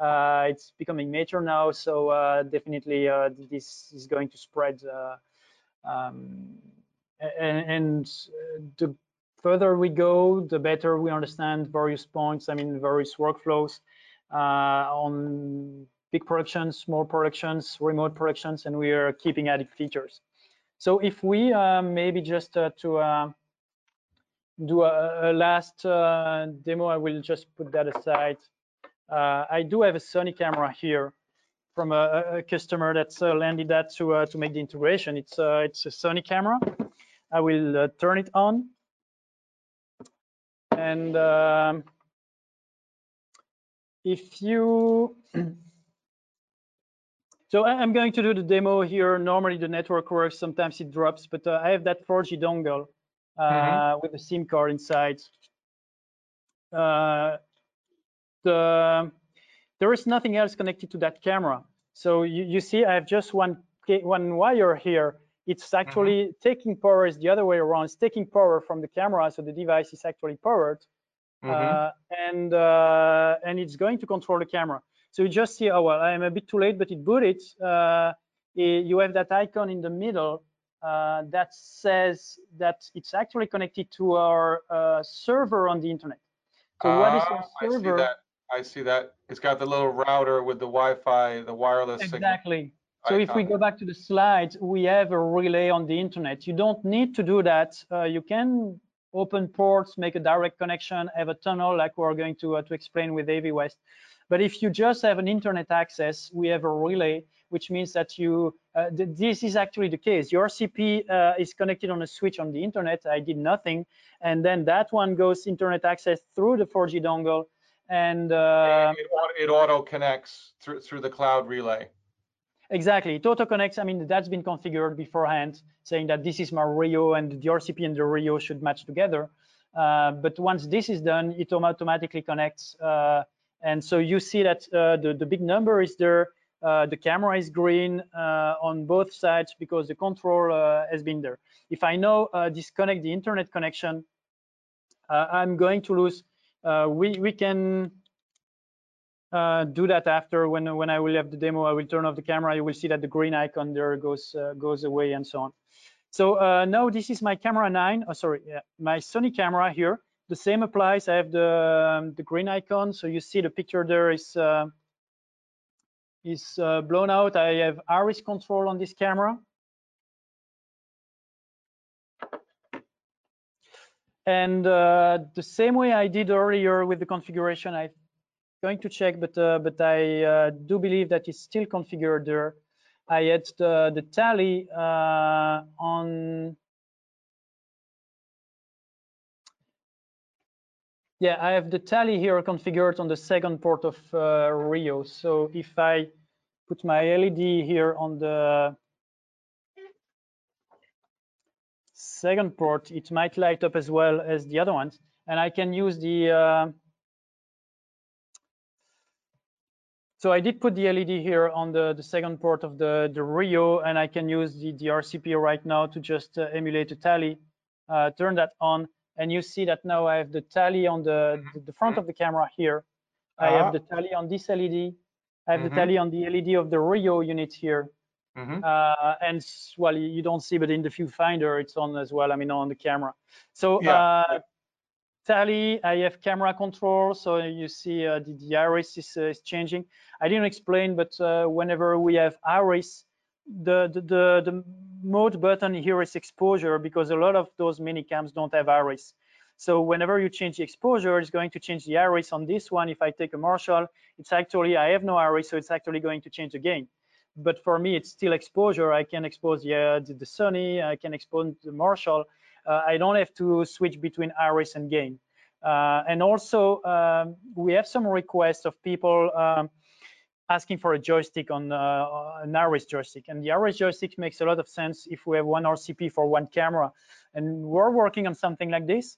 Uh, it's becoming mature now, so uh, definitely uh, this is going to spread. Uh, um, and, and the further we go, the better we understand various points, I mean, various workflows uh, on big productions, small productions, remote productions, and we are keeping adding features. So if we uh, maybe just uh, to uh, do a, a last uh, demo. I will just put that aside. Uh, I do have a Sony camera here from a, a customer that's uh, landed that to uh, to make the integration. It's uh, it's a Sony camera. I will uh, turn it on, and um, if you. So I'm going to do the demo here. Normally the network works. Sometimes it drops, but uh, I have that four G dongle. Uh, mm-hmm. With the SIM card inside. Uh, the, there is nothing else connected to that camera. So you, you see, I have just one, one wire here. It's actually mm-hmm. taking power is the other way around. It's taking power from the camera, so the device is actually powered. Mm-hmm. uh, and, uh, and it's going to control the camera. So you just see, oh, well, I'm a bit too late, but it booted. Uh, it, you have that icon in the middle. Uh, that says that it's actually connected to our uh, server on the internet. So uh, what is our server? I see that. I see that. It's got the little router with the Wi-Fi, the wireless signal. Exactly. So if we go back to the slides, we have a relay on the internet. You don't need to do that. Uh, you can open ports, make a direct connection, have a tunnel like we're going to, uh, to explain with AVIWEST. But if you just have an internet access, we have a relay, which means that you, uh, th this is actually the case. Your R C P uh, is connected on a switch on the internet. I did nothing. And then that one goes internet access through the four G dongle. And, uh, and it, it auto connects through, through the cloud relay. Exactly, it auto connects. I mean, that's been configured beforehand, saying that this is my R I O and the R C P and the R I O should match together. Uh, but once this is done, it automatically connects. Uh, And so you see that uh, the, the big number is there, uh, the camera is green uh, on both sides because the control uh, has been there. If I now uh, disconnect the internet connection, uh, I'm going to lose, uh, we, we can uh, do that after when, when I will have the demo, I will turn off the camera, you will see that the green icon there goes, uh, goes away and so on. So uh, now this is my camera nine, oh, sorry, yeah, my Sony camera here. The same applies. I have the um, the green icon, so you see the picture there is uh, is uh, blown out. I have iris control on this camera, and uh, the same way I did earlier with the configuration. I'm going to check, but uh, but I uh, do believe that it's still configured there. I had the the tally uh, on. Yeah, I have the tally here configured on the second port of uh, R I O. So if I put my L E D here on the second port, it might light up as well as the other ones. And I can use the... Uh... So I did put the L E D here on the, the second port of the, the R I O, and I can use the, the R C P right now to just uh, emulate the tally, uh, turn that on. And you see that now I have the tally on the, the front of the camera here. I uh-huh. have the tally on this L E D. I have mm-hmm. the tally on the L E D of the R I O unit here. Mm-hmm. uh, and well, you don't see, but in the viewfinder it's on as well. I mean, on the camera. So yeah. uh, tally, I have camera control. So you see uh, the, the iris is, uh, is changing. I didn't explain, but uh, whenever we have iris, the the the, the mode button here is exposure because a lot of those mini cams don't have iris. So whenever you change the exposure, it's going to change the iris on this one. If I take a Marshall, it's actually, I have no iris, so it's actually going to change again. but for me, it's still exposure. I can expose yeah, the, the Sony, I can expose the Marshall. Uh, I don't have to switch between iris and gain. Uh, and also, um, we have some requests of people um, asking for a joystick on uh, an iris joystick. And the iris joystick makes a lot of sense if we have one R C P for one camera. And we're working on something like this.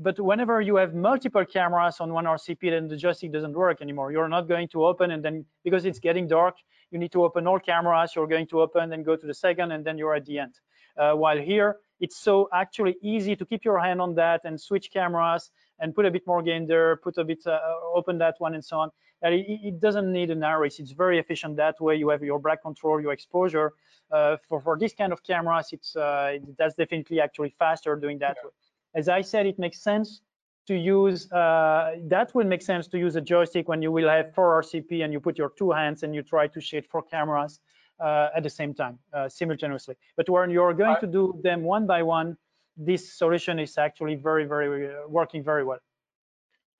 But whenever you have multiple cameras on one R C P, then the joystick doesn't work anymore. You're not going to open, and then because it's getting dark, you need to open all cameras. You're going to open and go to the second, and then you're at the end. Uh, while here, it's so actually easy to keep your hand on that and switch cameras and put a bit more gain there, put a bit, uh, open that one and so on. And it, it doesn't need an iris. It's very efficient that way. You have your black control, your exposure. Uh, for, for this kind of cameras, it's uh, that's definitely actually faster doing that yeah. way. As I said, it makes sense to use, uh, that will make sense to use a joystick when you will have four R C P and you put your two hands and you try to shade four cameras uh, at the same time, uh, simultaneously. But when you're going I, to do them one by one, this solution is actually very, very, uh, working very well.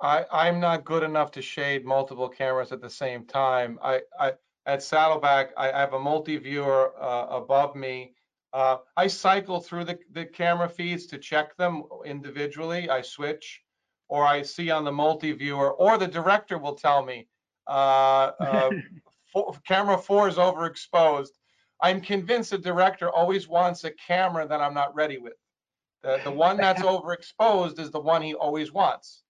I, I'm not good enough to shade multiple cameras at the same time. I, I at Saddleback, I have a multi-viewer uh, above me. Uh, I cycle through the, the camera feeds to check them individually. I switch, or I see on the multi-viewer, or the director will tell me, uh, uh, four, camera four is overexposed. I'm convinced the director always wants a camera that I'm not ready with. The, the one that's overexposed is the one he always wants.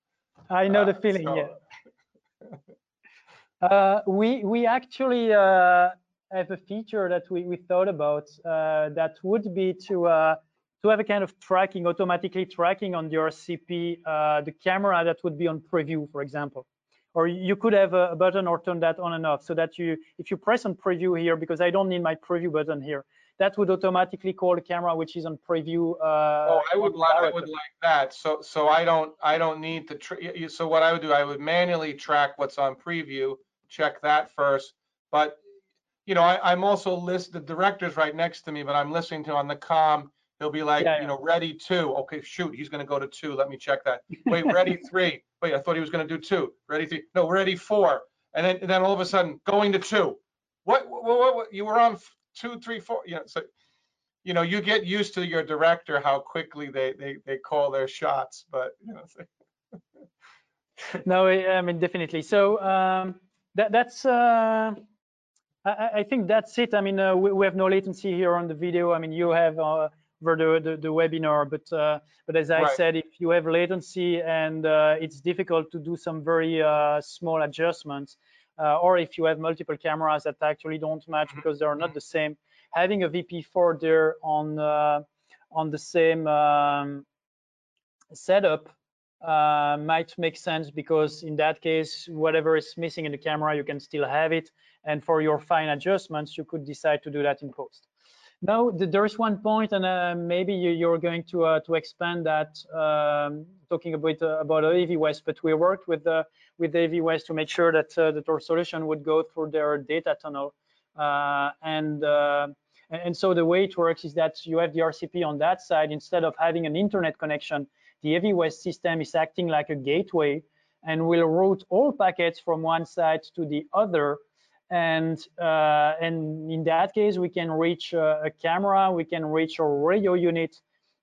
I know uh, the feeling, so. yeah. uh, we, we actually... Uh... I have a feature that we, we thought about uh, that would be to uh, to have a kind of tracking, automatically tracking on the R C P, uh, the camera that would be on preview, for example. Or you could have a button or turn that on and off so that you, if you press on preview here, because I don't need my preview button here, that would automatically call the camera which is on preview. Uh, oh, I would like I would like that. So so I don't I don't need to. Tr so what I would do, I would manually track what's on preview, check that first, but. You know, I, I'm also list the director's right next to me, but I'm listening to on the comm. He'll be like, yeah, you know, ready two. Okay, shoot, he's going to go to two. Let me check that. Wait, ready three. Wait, I thought he was going to do two. Ready three. No, ready four. And then, and then all of a sudden, going to two. What? What? What? what you were on two, three, four. You know, so you know, you get used to your director how quickly they they they call their shots. But you know, so. No, I mean definitely. So um, that that's. Uh... I think that's it. I mean, uh, we, we have no latency here on the video. I mean, you have uh, over the, the, the webinar, but uh, but as I right. said, if you have latency and uh, it's difficult to do some very uh, small adjustments, uh, or if you have multiple cameras that actually don't match because they are not the same, having a V P four there on uh, on the same um, setup uh might make sense, because in that case whatever is missing in the camera you can still have it, and for your fine adjustments you could decide to do that in post. Now the, there is one point, and uh, maybe you, you're going to uh, to expand that, um talking a bit uh, about AVIWEST, but we worked with uh, with AVIWEST to make sure that uh, that our solution would go through their data tunnel, uh and uh and so the way it works is that you have the R C P on that side. Instead of having an internet connection, the AVIWEST system is acting like a gateway and will route all packets from one side to the other. And, uh, and in that case, we can reach uh, a camera, we can reach a radio unit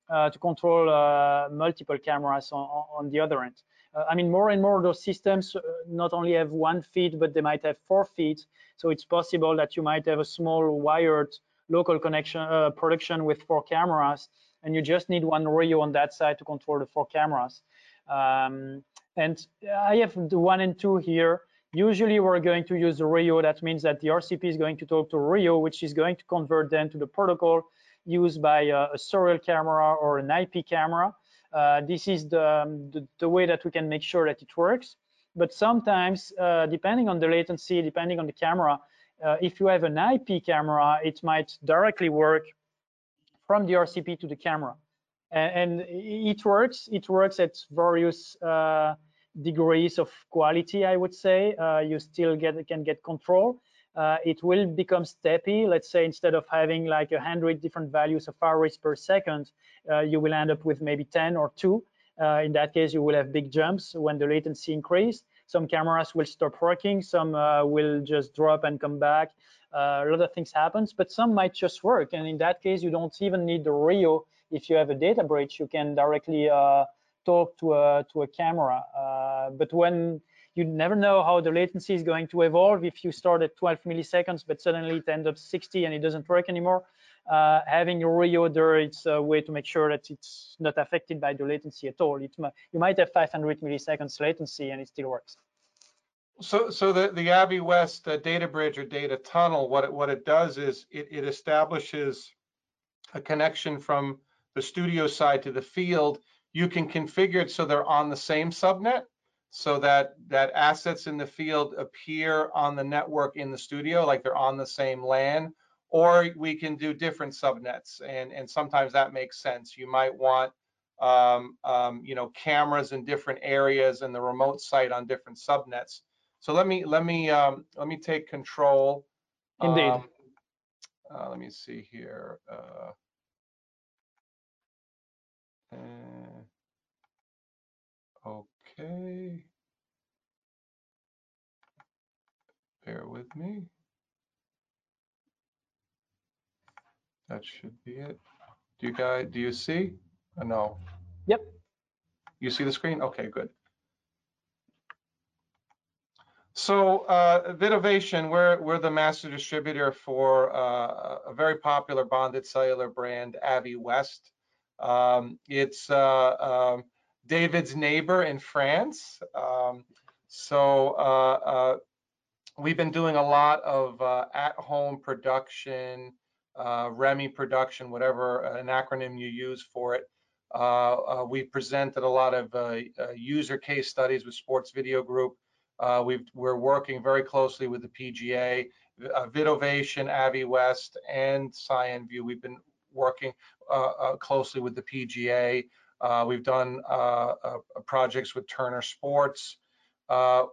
uh, to control uh, multiple cameras on, on the other end. Uh, I mean, more and more of those systems not only have one feed, but they might have four feeds. So it's possible that you might have a small wired local connection uh, production with four cameras, and you just need one R I O on that side to control the four cameras. Um, and I have the one and two here. Usually we're going to use the R I O. That means that the R C P is going to talk to R I O, which is going to convert then to the protocol used by a, a serial camera or an I P camera. Uh, this is the, the, the way that we can make sure that it works. But sometimes, uh, depending on the latency, depending on the camera, uh, if you have an I P camera, it might directly work from the R C P to the camera, and, and it works. It works at various uh, degrees of quality, I would say. Uh, you still get can get control. Uh, it will become steppy. Let's say instead of having like a hundred different values of iris per second, uh, you will end up with maybe ten or two. Uh, in that case, you will have big jumps when the latency increases. Some cameras will stop working. Some uh, will just drop and come back. uh, a lot of things happens, but some might just work. And in that case, you don't even need the R I O. If you have a data breach, you can directly uh, talk to a, to a camera. Uh, but when you never know how the latency is going to evolve, if you start at twelve milliseconds, but suddenly it ends up sixty and it doesn't work anymore, uh, having a R I O there, it's a way to make sure that it's not affected by the latency at all. It, you might have five hundred milliseconds latency and it still works. So, so the, the AVIWEST uh, data bridge or data tunnel, what it, what it does is it, it establishes a connection from the studio side to the field. You can configure it so they're on the same subnet, so that, that assets in the field appear on the network in the studio, like they're on the same LAN, or we can do different subnets. And, and sometimes that makes sense. You might want um, um, you know, cameras in different areas and the remote site on different subnets. So let me let me um, let me take control. Indeed. Um, uh, let me see here. Uh, uh, okay. Bear with me. That should be it. Do you guys do you see? Uh, no. Yep. You see the screen? Okay, good. So uh, Vidovation, we're, we're the master distributor for uh, a very popular bonded cellular brand, AVIWEST. Um, it's uh, um, David's neighbor in France. Um, so uh, uh, we've been doing a lot of uh, at-home production, uh, R E M I production, whatever an acronym you use for it. Uh, uh, we presented a lot of uh, uh, user case studies with Sports Video Group. Uh, we've, we're working very closely with the P G A, uh, Vidovation, AVIWEST, and CyanView. We've been working uh, uh, closely with the P G A. Uh, we've done uh, uh, projects with Turner Sports. Uh,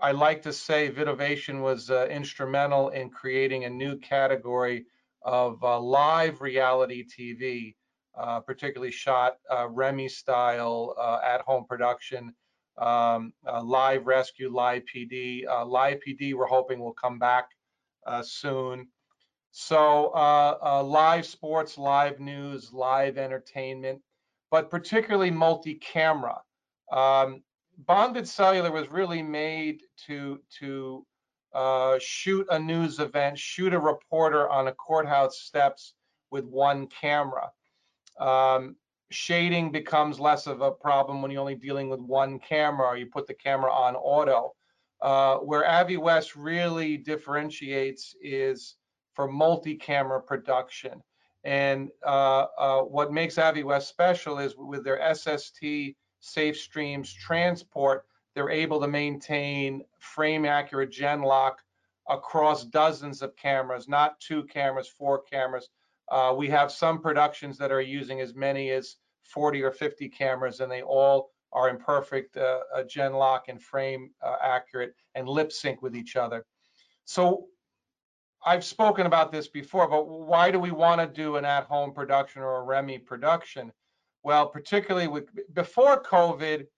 I like to say Vidovation was uh, instrumental in creating a new category of uh, live reality T V, uh, particularly shot uh, R E M I style uh, at-home production. Um, uh, live rescue, live P D. Uh, live P D we're hoping will come back uh, soon. So uh, uh, live sports, live news, live entertainment, but particularly multi-camera. Um, bonded cellular was really made to, to uh, shoot a news event, shoot a reporter on a courthouse steps with one camera. Um, Shading becomes less of a problem when you're only dealing with one camera, or you put the camera on auto. Uh, where AVIWEST really differentiates is for multi-camera production. And uh, uh, what makes AVIWEST special is with their S S T safe streams transport, they're able to maintain frame accurate gen lock across dozens of cameras, not two cameras, four cameras. Uh, we have some productions that are using as many as forty or fifty cameras, and they all are in perfect uh, uh, gen lock and frame uh, accurate and lip sync with each other. So I've spoken about this before, but why do we want to do an at-home production or a R E M I production? Well, particularly with, before COVID,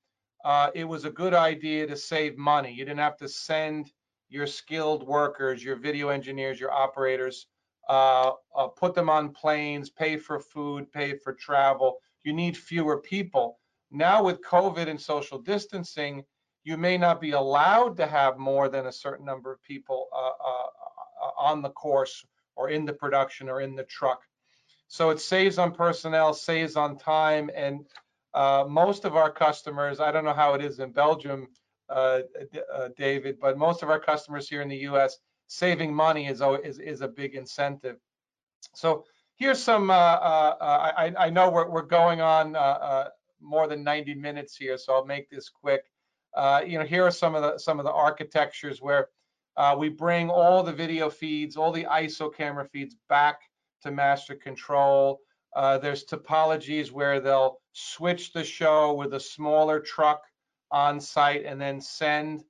uh, it was a good idea to save money. You didn't have to send your skilled workers, your video engineers, your operators, Uh, uh, put them on planes, pay for food, pay for travel. You need fewer people. Now with COVID and social distancing, you may not be allowed to have more than a certain number of people uh, uh, uh, on the course or in the production or in the truck. So it saves on personnel, saves on time, and uh, most of our customers, I don't know how it is in Belgium, uh, uh, David, but most of our customers here in the U S, saving money is, is, is a big incentive. So here's some, uh, uh, I, I know we're, we're going on uh, uh, more than ninety minutes here, so I'll make this quick. Uh, you know, here are some of the, some of the architectures where uh, we bring all the video feeds, all the I S O camera feeds back to master control. Uh, there's topologies where they'll switch the show with a smaller truck on site and then send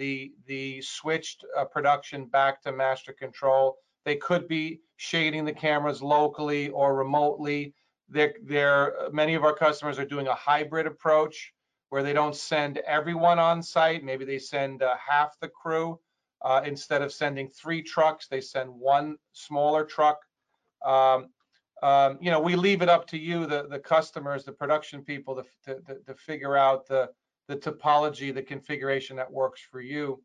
The, the switched uh, production back to master control. They could be shading the cameras locally or remotely. They're, they're, many of our customers are doing a hybrid approach where they don't send everyone on site. Maybe they send uh, half the crew Uh, instead of sending three trucks, they send one smaller truck. Um, um, you know, we leave it up to you, the, the customers, the production people, to, to, to figure out the, the topology, the configuration that works for you.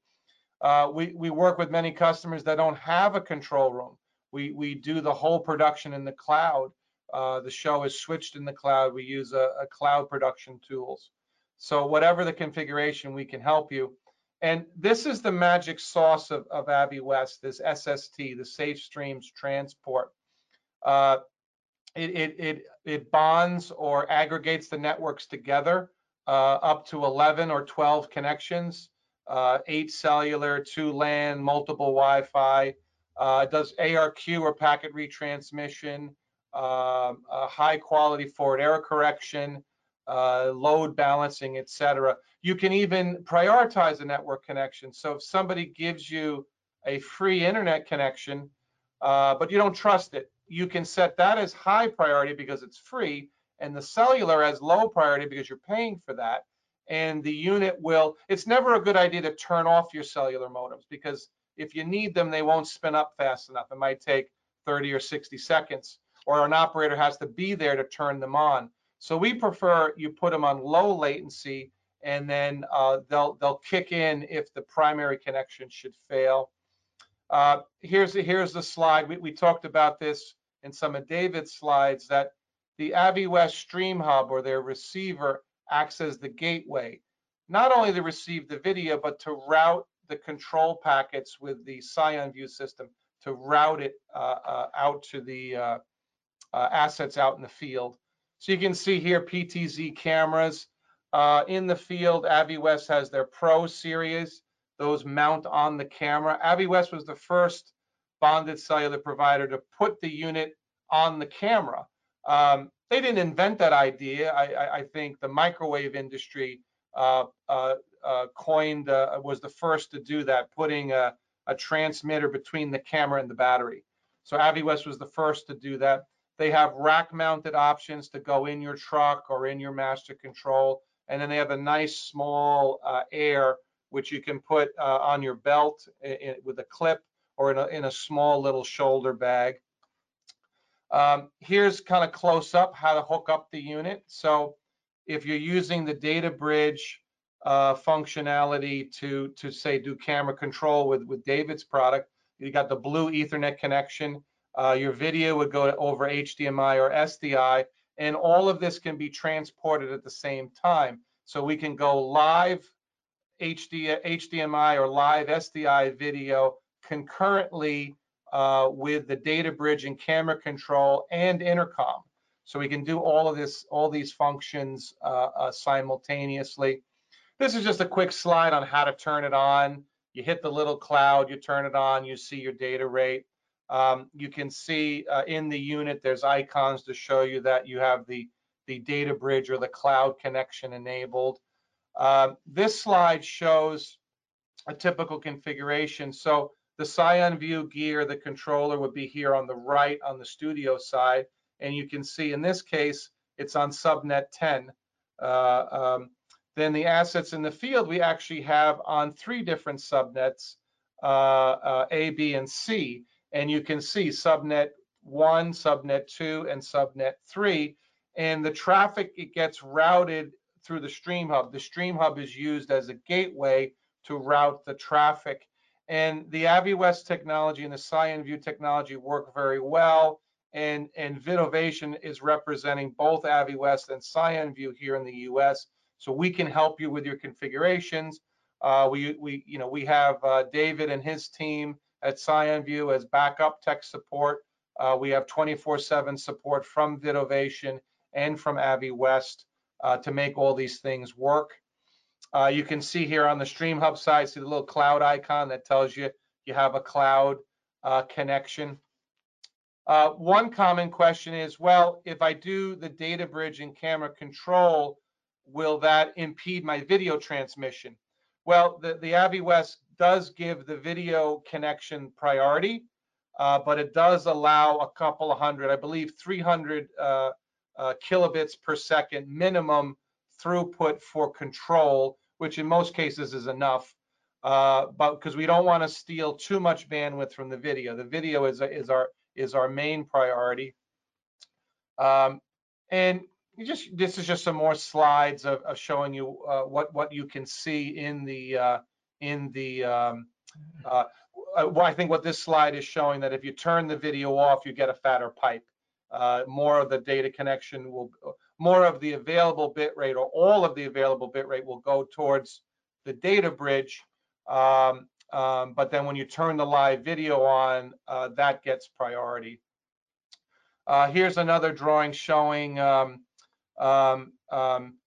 Uh, we, we work with many customers that don't have a control room. We, we do the whole production in the cloud. Uh, the show is switched in the cloud. We use a, a cloud production tools. So whatever the configuration, we can help you. And this is the magic sauce of, of AVIWEST, this S S T, the Safe Streams Transport. Uh, it, it, it, it bonds or aggregates the networks together, uh, up to eleven or twelve connections, uh, eight cellular, two LAN, multiple Wi-Fi. Uh, it does A R Q or packet retransmission, uh, a high quality forward error correction, uh, load balancing, et cetera. You can even prioritize a network connection. So if somebody gives you a free internet connection, uh, but you don't trust it, you can set that as high priority because it's free, and the cellular as low priority because you're paying for that. And the unit will, it's never a good idea to turn off your cellular modems, because if you need them, they won't spin up fast enough. It might take thirty or sixty seconds, or an operator has to be there to turn them on. So we prefer you put them on low latency, and then uh, they'll they'll kick in if the primary connection should fail. Uh, here's the, here's the slide. We, we talked about this in some of David's slides, that the AVIWEST Stream Hub, or their receiver, acts as the gateway, not only to receive the video, but to route the control packets with the CyanView system, to route it uh, uh, out to the uh, uh, assets out in the field. So you can see here P T Z cameras uh, in the field. AVIWEST has their Pro series. Those mount on the camera. AVIWEST was the first bonded cellular provider to put the unit on the camera. Um, they didn't invent that idea. I, I, I think the microwave industry uh, uh, uh, coined, uh, was the first to do that, putting a, a transmitter between the camera and the battery. So AVIWEST was the first to do that. They have rack-mounted options to go in your truck or in your master control. And then they have a nice small uh, Air, which you can put uh, on your belt in, in, with a clip, or in a, in a small little shoulder bag. Um, here's kind of close up how to hook up the unit. So if you're using the data bridge uh, functionality to, to say, do camera control with, with David's product, you got the blue Ethernet connection. Uh, your video would go over H D M I or S D I, and all of this can be transported at the same time. So we can go live H D, H D M I or live S D I video concurrently uh, with the data bridge and camera control and intercom. So we can do all of this, all these functions uh, uh, simultaneously. This is just a quick slide on how to turn it on. You hit the little cloud, you turn it on, you see your data rate. Um, you can see uh, in the unit, there's icons to show you that you have the, the data bridge or the cloud connection enabled. Uh, this slide shows a typical configuration. So the CyanView gear, the controller, would be here on the right on the studio side. And you can see in this case, it's on subnet ten. Uh, um, then the assets in the field, we actually have on three different subnets, uh, uh, A, B, and C. And you can see subnet one, subnet two, and subnet three. And the traffic, it gets routed through the Stream Hub. The Stream Hub is used as a gateway to route the traffic. And the AVIWEST technology and the CyanView technology work very well. And, and Vidovation is representing both AVIWEST and CyanView here in the U S. So we can help you with your configurations. Uh, we, we, you know, we have uh, David and his team at CyanView as backup tech support. Uh, we have twenty-four seven support from Vidovation and from AVIWEST uh, to make all these things work. Uh, you can see here on the Stream Hub side, see the little cloud icon that tells you you have a cloud uh, connection. Uh, one common question is, well, if I do the data bridge and camera control, will that impede my video transmission? Well, the, the AVIWEST does give the video connection priority, uh, but it does allow a couple of hundred, I believe three hundred uh, uh, kilobits per second minimum throughput for control, which in most cases is enough. uh, but because we don't want to steal too much bandwidth from the video. The video is is our is our main priority. Um, and you just this is just some more slides of, of showing you uh, what what you can see in the uh, in the. Um, uh, well, I think what this slide is showing that if you turn the video off, you get a fatter pipe. Uh, more of the data connection will, more of the available bitrate or all of the available bitrate will go towards the data bridge. Um, um, but then when you turn the live video on, uh, that gets priority. Uh, here's another drawing showing, um, um, um,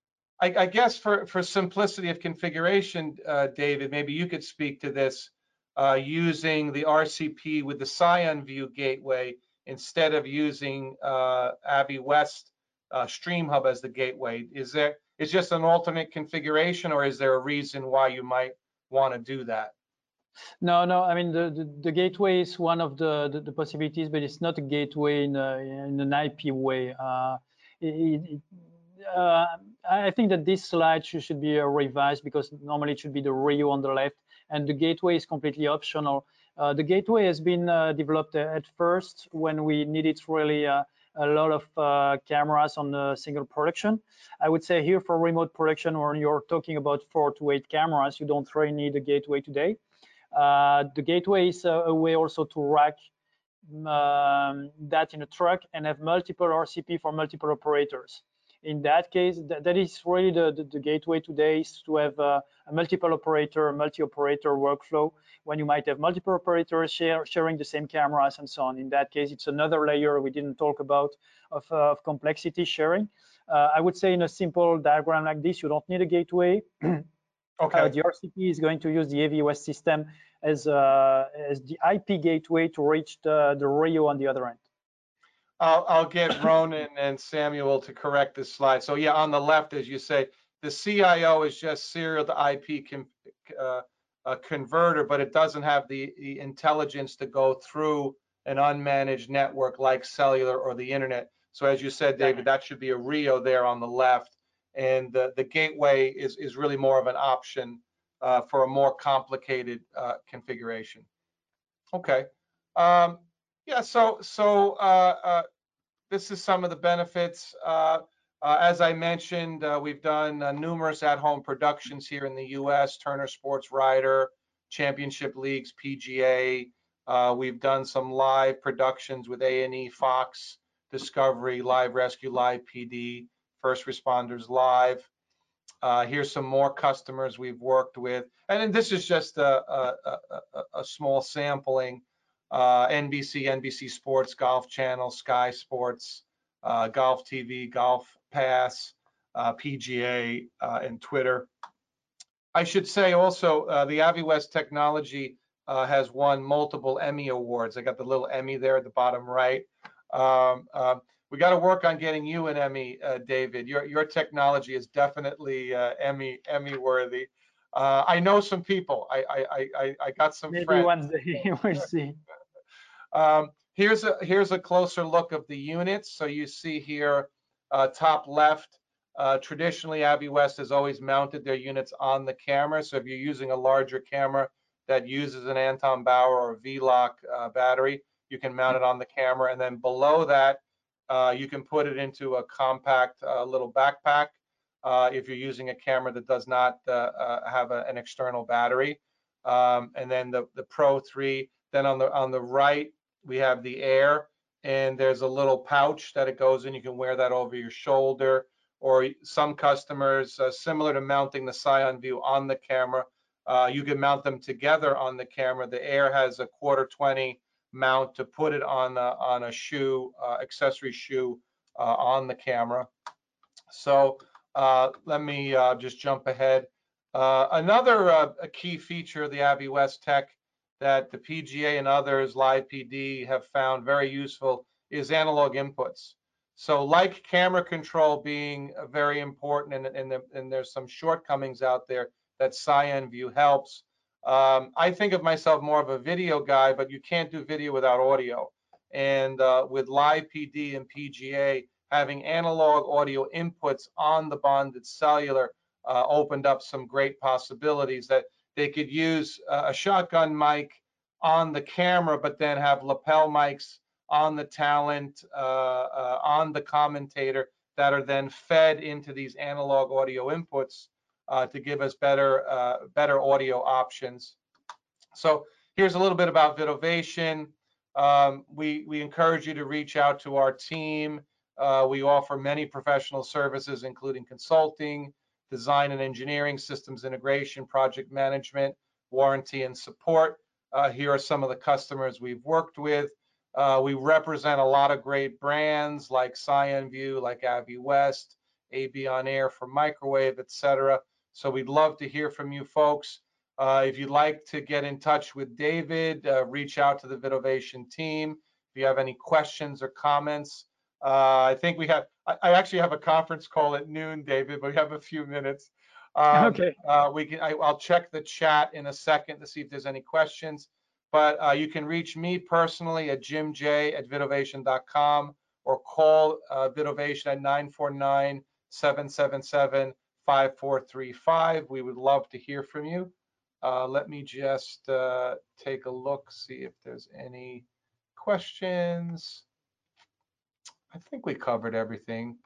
I, I guess for, for simplicity of configuration, uh, David, maybe you could speak to this uh, using the R C P with the CyanView gateway instead of using uh, AVIWEST uh, Stream Hub as the gateway. Is there is just an alternate configuration, or is there a reason why you might want to do that? No, no. I mean, the, the, the gateway is one of the, the, the possibilities, but it's not a gateway in, a, in an I P way. Uh, it, it, uh, I think that this slide should, should be uh, revised, because normally it should be the R I O on the left, and the gateway is completely optional. Uh, the gateway has been uh, developed at first when we needed really uh, a lot of uh, cameras on a single production. I would say here for remote production, when you're talking about four to eight cameras, you don't really need a gateway today. Uh, the gateway is a, a way also to rack um, that in a truck and have multiple R C P for multiple operators. In that case, that, that is really the, the, the gateway today, is to have a, a multiple operator, multi-operator workflow, when you might have multiple operators share, sharing the same cameras and so on. In that case, it's another layer we didn't talk about of, uh, of complexity sharing. Uh, I would say in a simple diagram like this, you don't need a gateway. Okay. Uh, the R C P is going to use the AVIWEST system as, uh, as the I P gateway to reach the, the R I O on the other end. I'll, I'll get Ronan and Samuel to correct this slide. So yeah, on the left, as you say, the C I O is just serial to I P com, uh, a converter, but it doesn't have the, the intelligence to go through an unmanaged network like cellular or the internet. So as you said, David, that should be a R I O there on the left. And the, the gateway is, is really more of an option uh, for a more complicated uh, configuration. Okay. Um, Yeah, so so uh, uh, this is some of the benefits. Uh, uh, as I mentioned, uh, we've done uh, numerous at-home productions here in the U S, Turner Sports Rider, Championship Leagues, P G A. Uh, we've done some live productions with A and E, Fox, Discovery, Live Rescue, Live P D, First Responders Live. Uh, here's some more customers we've worked with. And then this is just a, a, a, a small sampling. Uh, N B C, N B C Sports, Golf Channel, Sky Sports, uh, Golf T V, Golf Pass, uh, P G A, uh, and Twitter. I should say also uh, the AVIWEST technology uh, has won multiple Emmy awards. I got the little Emmy there at the bottom right. Um, uh, we got to work on getting you an Emmy, uh, David. Your your technology is definitely uh, Emmy Emmy worthy. Uh, I know some people. I I I, I got some Maybe friends. Maybe one day we'll see. Um, here's a here's a closer look of the units. So you see here, uh, top left. Uh, traditionally, AVIWEST has always mounted their units on the camera. So if you're using a larger camera that uses an Anton Bauer or V LOC uh, battery, you can mount it on the camera. And then below that, uh, you can put it into a compact uh, little backpack. Uh, if you're using a camera that does not uh, uh, have a, an external battery, um, and then the, the Pro three. Then on the on the right we have the Air, and there's a little pouch that it goes in. You can wear that over your shoulder, or some customers, uh, similar to mounting the CyanView on the camera, uh, you can mount them together on the camera. The Air has a quarter twenty mount to put it on a, on a shoe, uh, accessory shoe uh, on the camera. So. Uh, let me uh, just jump ahead. Uh, another uh, a key feature of the AVIWEST tech that the P G A and others, Live P D, have found very useful is analog inputs. So like camera control being very important, and, and, the, and there's some shortcomings out there that CyanView helps. Um, I think of myself more of a video guy, but you can't do video without audio. And uh, with Live P D and P G A, having analog audio inputs on the bonded cellular uh, opened up some great possibilities that They could use a shotgun mic on the camera, but then have lapel mics on the talent, uh, uh, on the commentator, that are then fed into these analog audio inputs uh, to give us better, uh, better audio options. So here's a little bit about Vidovation. Um, we, we encourage you to reach out to our team. Uh, we offer many professional services, including consulting, design and engineering, systems integration, project management, warranty and support. Uh, here are some of the customers we've worked with. Uh, we represent a lot of great brands like CyanView, like AVIWEST, A B On Air for microwave, et cetera. So we'd love to hear from you folks. Uh, if you'd like to get in touch with David, uh, reach out to the Vidovation team. If you have any questions or comments, uh, I think we have, I, I actually have a conference call at noon, David, but we have a few minutes. Um, okay. Uh, we can, I, I'll check the chat in a second to see if there's any questions. But uh, you can reach me personally at jim j at vidovation dot com or call uh, Vidovation at nine four nine, seven seven seven, five four three five. We would love to hear from you. Uh, let me just uh, take a look, see if there's any questions. I think we covered everything.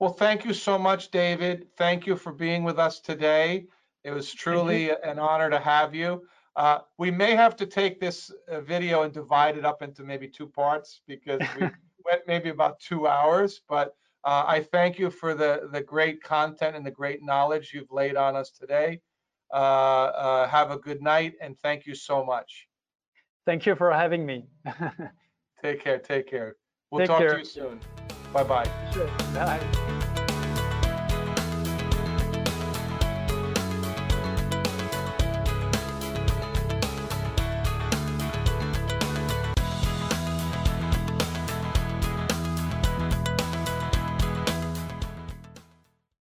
Well, thank you so much, David. Thank you for being with us today. It was truly an honor to have you. Uh, we may have to take this uh, video and divide it up into maybe two parts, because we went maybe about two hours, but uh, I thank you for the, the great content and the great knowledge you've laid on us today. Uh, uh, have a good night, and thank you so much. Thank you for having me. Take care, take care. We'll take talk care. to you soon. Bye-bye. Sure. Bye.